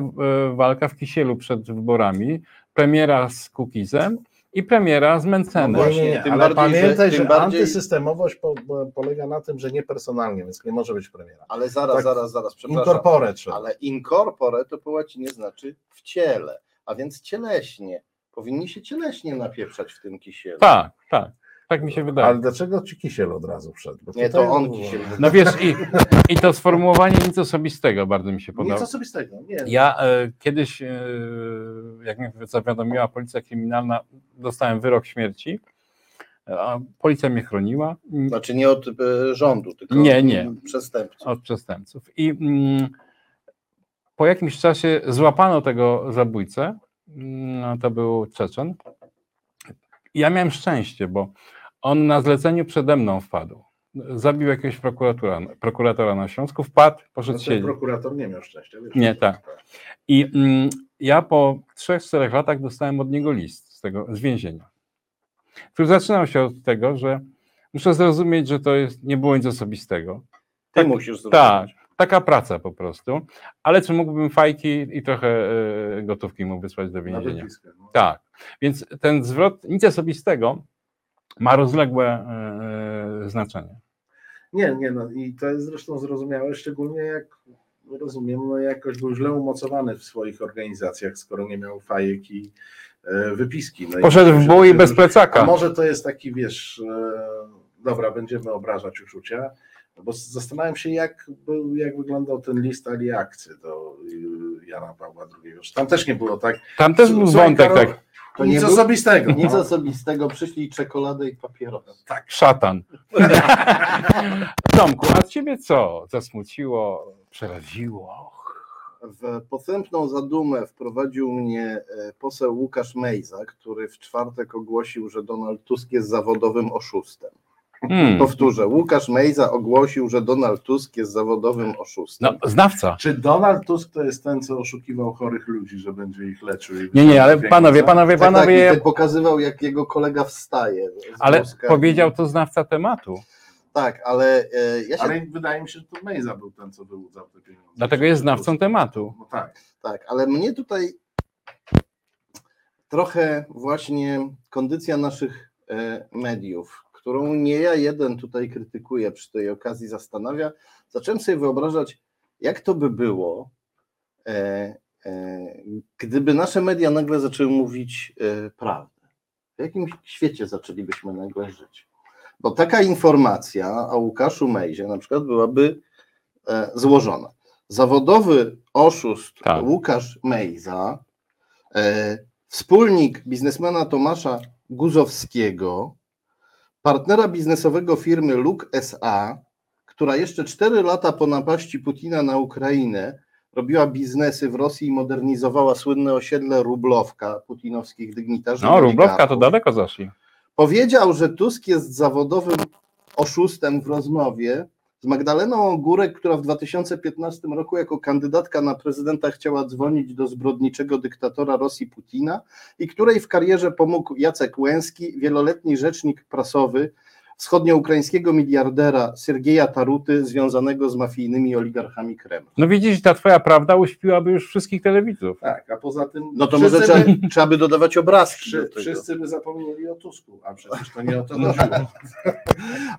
walka w kisielu przed wyborami, premiera z Kukizem i premiera z Mencenem. No właśnie, nie, tym ale bardziej, pamiętaj, że, że bardziej... antysystemowość po, po, polega na tym, że nie personalnie, więc nie może być premiera. Ale zaraz, tak, zaraz, zaraz, przepraszam. In corpore trzeba. Ale in corpore to po łacinie znaczy w ciele, a więc cieleśnie. Powinni się cieleśnie napieprzać w tym kisielu. Tak, tak. Tak mi się wydaje. Ale dlaczego ci kisiel od razu wszedł? Bo nie, to on kisiel. No wiesz, i, i to sformułowanie nic osobistego bardzo mi się podoba. Nic osobistego, nie. Ja e, kiedyś, e, jak mnie zawiadomiła policja kryminalna, dostałem wyrok śmierci, a policja mnie chroniła. Znaczy nie od e, rządu, tylko nie, od nie. przestępców. Od przestępców. I mm, po jakimś czasie złapano tego zabójcę, mm, to był Czeczen. Ja miałem szczęście, bo on na zleceniu przede mną wpadł. Zabił jakiegoś prokuratora, prokuratora na Śląsku, wpadł, poszedł no siedzieć. Prokurator nie miał szczęścia. Wiesz, nie, tak. I mm, ja po trzech, czterech latach dostałem od niego list z, tego, z więzienia, który zaczynał się od tego, że muszę zrozumieć, że to jest, nie było nic osobistego. Ty tak, musisz zrozumieć. Tak, taka praca po prostu. Ale czy mógłbym fajki i trochę y, gotówki mu wysłać do więzienia? No. Tak. Więc ten zwrot nic osobistego ma rozległe yy, znaczenie. Nie, nie, no i to jest zresztą zrozumiałe, szczególnie jak rozumiem, no jakoś był źle umocowany w swoich organizacjach, skoro nie miał fajek i yy, wypiski. No poszedł i w bój bez plecaka. A może to jest taki, wiesz, yy, dobra, będziemy obrażać uczucia, bo zastanawiam się, jak, był, jak wyglądał ten list ali akcji do Jana Pawła drugiego. Tam też nie było tak. Tam też był wątek, tak. To nic nie był, osobistego. Nic no. osobistego, przyszli czekoladę i papierosa. Tak, szatan. Tomku, a ciebie co zasmuciło, przeraziło? W posępną zadumę wprowadził mnie poseł Łukasz Mejza, który w czwartek ogłosił, że Donald Tusk jest zawodowym oszustem. Hmm. Powtórzę, Łukasz Mejza ogłosił, że Donald Tusk jest zawodowym oszustem. No, znawca. Czy Donald Tusk to jest ten, co oszukiwał chorych ludzi, że będzie ich leczył? Nie, nie, ale panowie, panowie, tak, panowie... Tak, pokazywał, jak jego kolega wstaje. Ale Polska. Powiedział to znawca tematu. Tak, ale... E, ja się... Ale wydaje mi się, że to Mejza był ten, co wyłudzał te pieniądze. Dlatego jest znawcą tematu. No tak. Tak, ale mnie tutaj trochę właśnie kondycja naszych e, mediów, którą nie ja jeden tutaj krytykuję, przy tej okazji zastanawia. Zacząłem sobie wyobrażać, jak to by było, e, e, gdyby nasze media nagle zaczęły mówić e, prawdę. W jakim świecie zaczęlibyśmy nagle żyć? Bo taka informacja o Łukaszu Mejzie na przykład byłaby e, złożona. Zawodowy oszust tak. Łukasz Mejza, e, wspólnik biznesmena Tomasza Guzowskiego, partnera biznesowego firmy L U K S A, która jeszcze cztery lata po napaści Putina na Ukrainę robiła biznesy w Rosji i modernizowała słynne osiedle Rublowka putinowskich dygnitarzy. No, Rublowka to daleko zaszli. Powiedział, że Tusk jest zawodowym oszustem w rozmowie z Magdaleną Ogórek, która w dwa tysiące piętnastym roku jako kandydatka na prezydenta chciała dzwonić do zbrodniczego dyktatora Rosji Putina i której w karierze pomógł Jacek Łęski, wieloletni rzecznik prasowy wschodnioukraińskiego miliardera Siergieja Taruty, związanego z mafijnymi oligarchami Kremla. No widzisz, ta twoja prawda uśpiłaby już wszystkich telewidzów. Tak, a poza tym... No to może by... trzeba, trzeba by dodawać obrazki. Wszy, do wszyscy by zapomnieli o Tusku, a przecież to nie o to chodziło.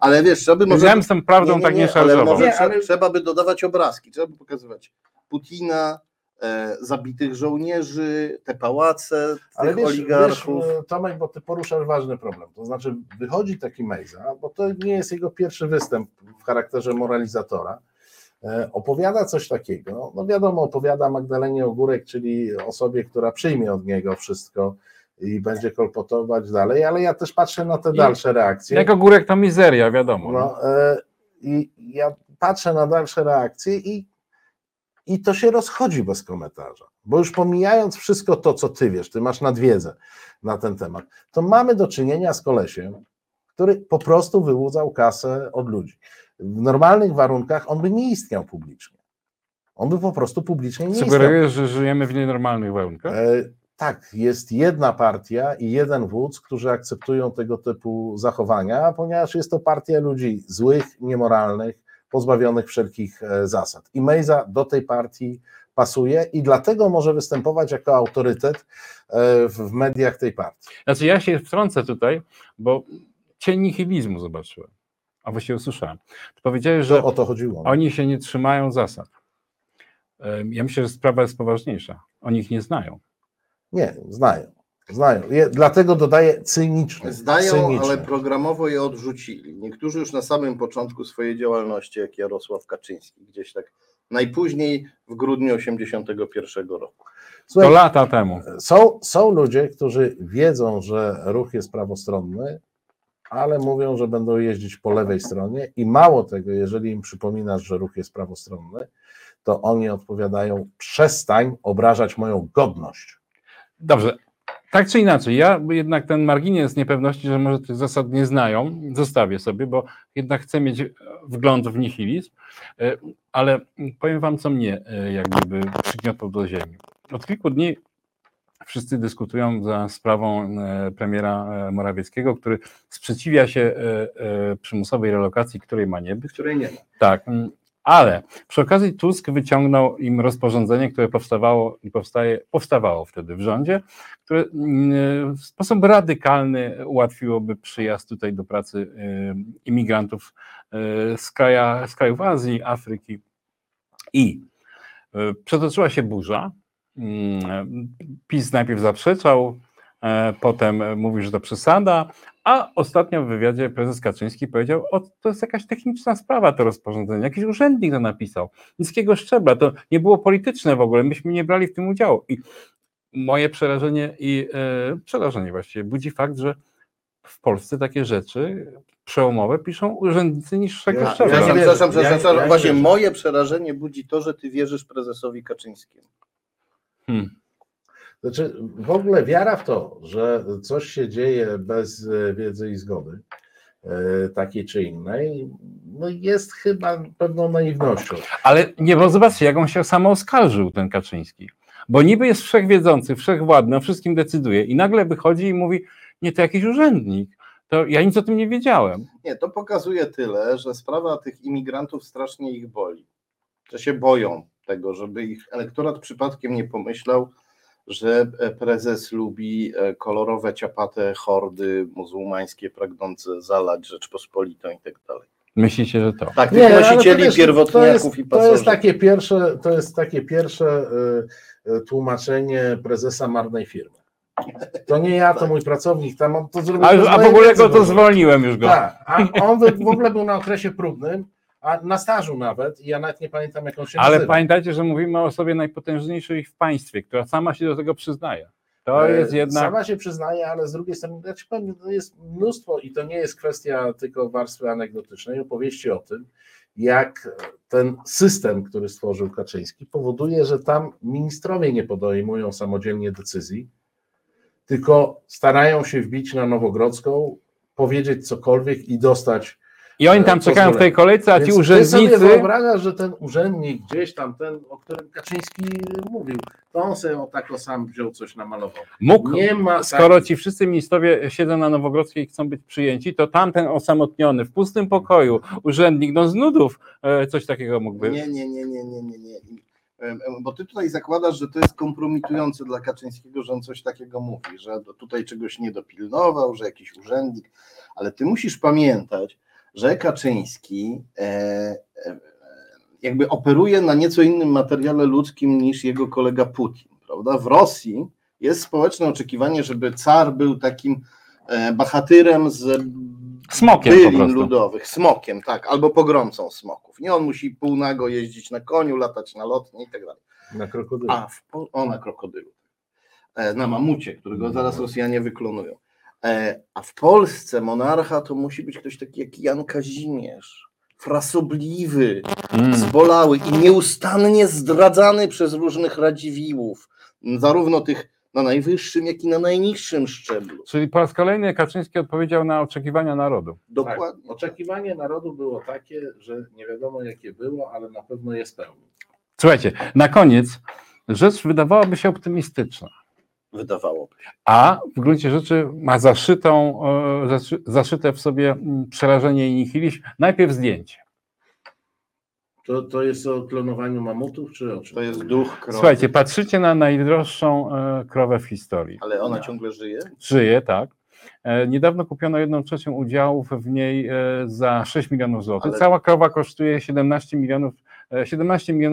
Ale wiesz, trzeba by... Może... Ja jestem prawdą nie, nie, tak nie szarżował. Ale, ale trzeba by dodawać obrazki, trzeba by pokazywać Putina, E, zabitych żołnierzy, te pałace, ale tych wiesz, oligarchów. Wiesz, Tomek, bo ty poruszasz ważny problem. To znaczy wychodzi taki Mejza, bo to nie jest jego pierwszy występ w charakterze moralizatora. E, opowiada coś takiego. No wiadomo, opowiada Magdalenie Ogórek, czyli osobie, która przyjmie od niego wszystko i będzie kolportować dalej, ale ja też patrzę na te I, dalsze reakcje. Jak Ogórek to mizeria, wiadomo. No, e, i ja patrzę na dalsze reakcje i I to się rozchodzi bez komentarza, bo już pomijając wszystko to, co ty wiesz, ty masz nadwiedzę na ten temat, to mamy do czynienia z kolesiem, który po prostu wyłudzał kasę od ludzi. W normalnych warunkach on by nie istniał publicznie. On by po prostu publicznie nie istniał. Sugerujesz, że żyjemy w nienormalnych warunkach? E, tak, jest jedna partia i jeden wódz, którzy akceptują tego typu zachowania, ponieważ jest to partia ludzi złych, niemoralnych, pozbawionych wszelkich zasad. I Mejza do tej partii pasuje i dlatego może występować jako autorytet w mediach tej partii. Znaczy ja się wtrącę tutaj, bo cień nihilizmu zobaczyłem, a właściwie usłyszałem. Powiedziałeś, że to o to chodziło. Oni się nie trzymają zasad. Ja myślę, że sprawa jest poważniejsza. Oni ich nie znają. Nie, znają. Znają. Je, dlatego dodaję cyniczne. Zdają, cyniczne. Ale programowo je odrzucili. Niektórzy już na samym początku swojej działalności, jak Jarosław Kaczyński, gdzieś tak najpóźniej w grudniu osiemdziesiątego pierwszego roku. Słuchaj, to lata temu. Są, są ludzie, którzy wiedzą, że ruch jest prawostronny, ale mówią, że będą jeździć po lewej stronie i mało tego, jeżeli im przypominasz, że ruch jest prawostronny, to oni odpowiadają: przestań obrażać moją godność. Dobrze. Tak czy inaczej, ja jednak ten margines niepewności, że może tych zasad nie znają, zostawię sobie, bo jednak chcę mieć wgląd w nihilizm, ale powiem wam, co mnie jak gdyby przygniotło do ziemi. Od kilku dni wszyscy dyskutują za sprawą premiera Morawieckiego, który sprzeciwia się przymusowej relokacji, której ma nie być. Której nie ma. Tak. Ale przy okazji Tusk wyciągnął im rozporządzenie, które powstawało i powstaje, powstawało wtedy w rządzie, które w sposób radykalny ułatwiłoby przyjazd tutaj do pracy imigrantów z, kraja, z krajów Azji, Afryki. I przetoczyła się burza. PiS najpierw zaprzeczał, potem mówił, że to przesada, a ostatnio w wywiadzie prezes Kaczyński powiedział: o, to jest jakaś techniczna sprawa to rozporządzenie, jakiś urzędnik to napisał, niskiego szczebla, to nie było polityczne w ogóle, myśmy nie brali w tym udziału. I moje przerażenie i yy, przerażenie właściwie budzi fakt, że w Polsce takie rzeczy przełomowe piszą urzędnicy niższego ja, szczebla. Ja, ja, ja, ja, ja, ja Właśnie moje przerażenie budzi to, że ty wierzysz prezesowi Kaczyńskiemu. Hmm. Znaczy w ogóle wiara w to, że coś się dzieje bez wiedzy i zgody takiej czy innej, no jest chyba pewną naiwnością. Ale nie, bo zobaczcie, jak on się samo oskarżył, ten Kaczyński. Bo niby jest wszechwiedzący, wszechwładny, o wszystkim decyduje i nagle wychodzi i mówi, nie, to jakiś urzędnik, to ja nic o tym nie wiedziałem. Nie, to pokazuje tyle, że sprawa tych imigrantów strasznie ich boli, że się boją tego, żeby ich elektorat przypadkiem nie pomyślał, że prezes lubi kolorowe, ciapate hordy muzułmańskie pragnące zalać Rzeczpospolitą i tak dalej. Myślicie, że to? Tak, tych nosicieli no pierwotniaków i pasożytów. To jest takie pierwsze, to jest takie pierwsze y, tłumaczenie prezesa marnej firmy. To nie ja, to tak. Mój pracownik. Tam on to zrobił, a, to a w ogóle go to zwolniłem już go. Tak, a on w ogóle był na okresie próbnym, a na stażu nawet, i ja nawet nie pamiętam, jak on się nazywa. Ale pamiętajcie, że mówimy o osobie najpotężniejszej w państwie, która sama się do tego przyznaje. To jest jednak... Sama się przyznaje, ale z drugiej strony, ja ci powiem, to jest mnóstwo i to nie jest kwestia tylko warstwy anegdotycznej, opowieści o tym, jak ten system, który stworzył Kaczyński, powoduje, że tam ministrowie nie podejmują samodzielnie decyzji, tylko starają się wbić na Nowogrodzką, powiedzieć cokolwiek i dostać. I oni tam pozwolenie. Czekają w tej kolejce, a ci więc urzędnicy... Sobie wyobrażasz, że ten urzędnik gdzieś tam, ten, o którym Kaczyński mówił, to on sobie o tako sam wziął coś namalował. Mógł, nie ma skoro taki... ci wszyscy ministrowie siedzą na Nowogrodzkiej i chcą być przyjęci, to tamten osamotniony, w pustym pokoju, urzędnik, no z nudów, coś takiego mógłby... Nie, nie, nie, nie, nie, nie, nie. Bo ty tutaj zakładasz, że to jest kompromitujące dla Kaczyńskiego, że on coś takiego mówi, że tutaj czegoś nie dopilnował, że jakiś urzędnik, ale ty musisz pamiętać, że Kaczyński e, e, jakby operuje na nieco innym materiale ludzkim niż jego kolega Putin, prawda? W Rosji jest społeczne oczekiwanie, żeby car był takim e, bachatyrem z smokiem bylin ludowych, smokiem, tak, albo pogromcą smoków. Nie, on musi półnago jeździć na koniu, latać na lotnie i tak dalej. Na krokodylu. A, w, o, na krokodylu. E, na mamucie, którego zaraz Rosjanie wyklonują. A w Polsce monarcha to musi być ktoś taki jak Jan Kazimierz, frasobliwy, mm. zbolały i nieustannie zdradzany przez różnych Radziwiłłów, zarówno tych na najwyższym, jak i na najniższym szczeblu. Czyli po raz kolejny Kaczyński odpowiedział na oczekiwania narodu. Dokładnie. Tak. Oczekiwanie narodu było takie, że nie wiadomo jakie było, ale na pewno je spełnił. Słuchajcie, na koniec rzecz wydawałaby się optymistyczna. Wydawałoby. A w gruncie rzeczy ma zaszytą, zaszyte w sobie przerażenie i nihilizm. Najpierw zdjęcie. To, to jest o klonowaniu mamutów, czy o czym? To jest duch krowy. Słuchajcie, patrzycie na najdroższą krowę w historii. Ale ona no. ciągle żyje? Żyje, tak. Niedawno kupiono jedną trzecią udziałów w niej za sześć milionów złotych. Ale... Cała krowa kosztuje siedemnaście milionów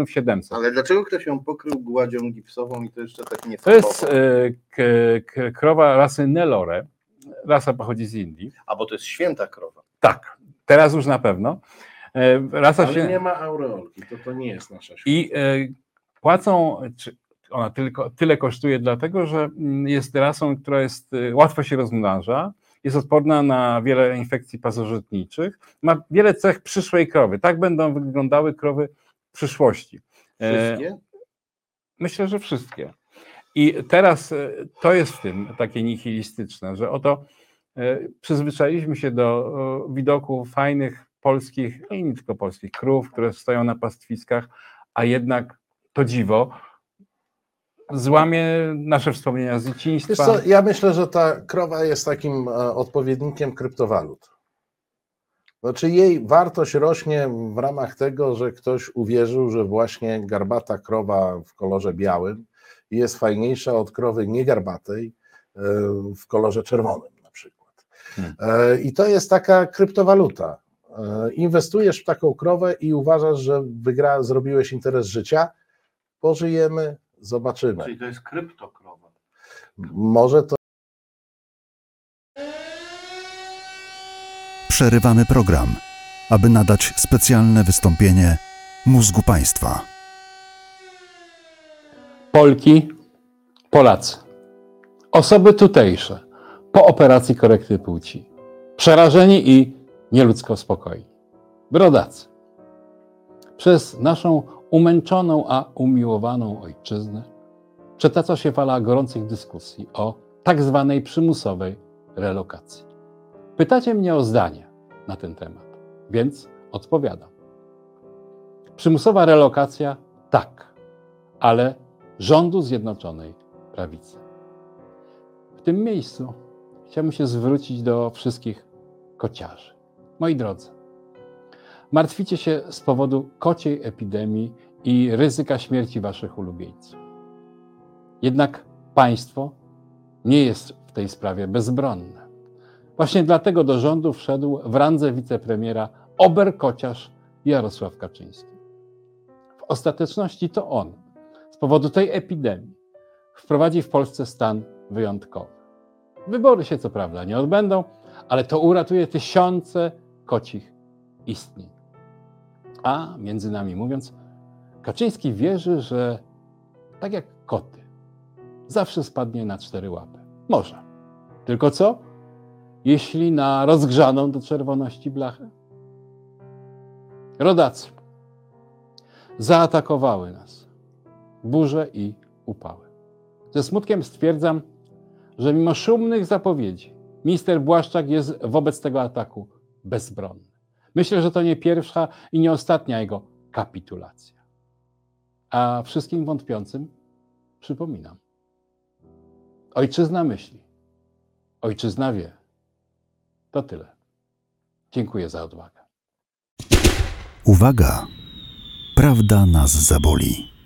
siedemset. Ale dlaczego ktoś ją pokrył gładzią gipsową i to jeszcze tak nie To jest y, k, k, krowa rasy Nelore. Rasa pochodzi z Indii. A bo to jest święta krowa. Tak, teraz już na pewno. Rasa Ale się... nie ma aureolki, to to nie jest nasza święta. I y, płacą, czy ona tylko, tyle kosztuje dlatego, że jest rasą, która jest y, łatwo się rozmnaża, jest odporna na wiele infekcji pasożytniczych, ma wiele cech przyszłej krowy. Tak będą wyglądały krowy przyszłości. Wszystkie? Myślę, że wszystkie. I teraz to jest w tym takie nihilistyczne, że oto przyzwyczailiśmy się do widoku fajnych polskich, i nie tylko polskich, krów, które stoją na pastwiskach, a jednak to dziwo złamie nasze wspomnienia z dzieciństwa. Wiesz co, ja myślę, że ta krowa jest takim odpowiednikiem kryptowalut. Znaczy jej wartość rośnie w ramach tego, że ktoś uwierzył, że właśnie garbata krowa w kolorze białym jest fajniejsza od krowy niegarbatej w kolorze czerwonym na przykład. Hmm. I to jest taka kryptowaluta. Inwestujesz w taką krowę i uważasz, że wygra, zrobiłeś interes życia, pożyjemy, zobaczymy. Czyli to jest kryptokrowa. Może to... Przerywamy program, aby nadać specjalne wystąpienie Mózgu Państwa. Polki, Polacy, osoby tutejsze, po operacji korekty płci, przerażeni i nieludzko spokojni. Brodacy, przez naszą umęczoną, a umiłowaną ojczyznę przetacza się fala gorących dyskusji o tak zwanej przymusowej relokacji. Pytacie mnie o zdanie na ten temat, więc odpowiadam. Przymusowa relokacja tak, ale rządu Zjednoczonej Prawicy. W tym miejscu chciałbym się zwrócić do wszystkich kociarzy. Moi drodzy, martwicie się z powodu kociej epidemii i ryzyka śmierci waszych ulubieńców. Jednak państwo nie jest w tej sprawie bezbronne. Właśnie dlatego do rządu wszedł w randze wicepremiera oberkociarz Jarosław Kaczyński. W ostateczności to on z powodu tej epidemii wprowadzi w Polsce stan wyjątkowy. Wybory się co prawda nie odbędą, ale to uratuje tysiące kocich istnień. A między nami mówiąc, Kaczyński wierzy, że tak jak koty, zawsze spadnie na cztery łapy. Może. Tylko co? Jeśli na rozgrzaną do czerwoności blachę? Rodacy, zaatakowały nas burze i upały. Ze smutkiem stwierdzam, że mimo szumnych zapowiedzi minister Błaszczak jest wobec tego ataku bezbronny. Myślę, że to nie pierwsza i nie ostatnia jego kapitulacja. A wszystkim wątpiącym przypominam. Ojczyzna myśli. Ojczyzna wie. To tyle. Dziękuję za odwagę. Uwaga! Prawda nas zaboli.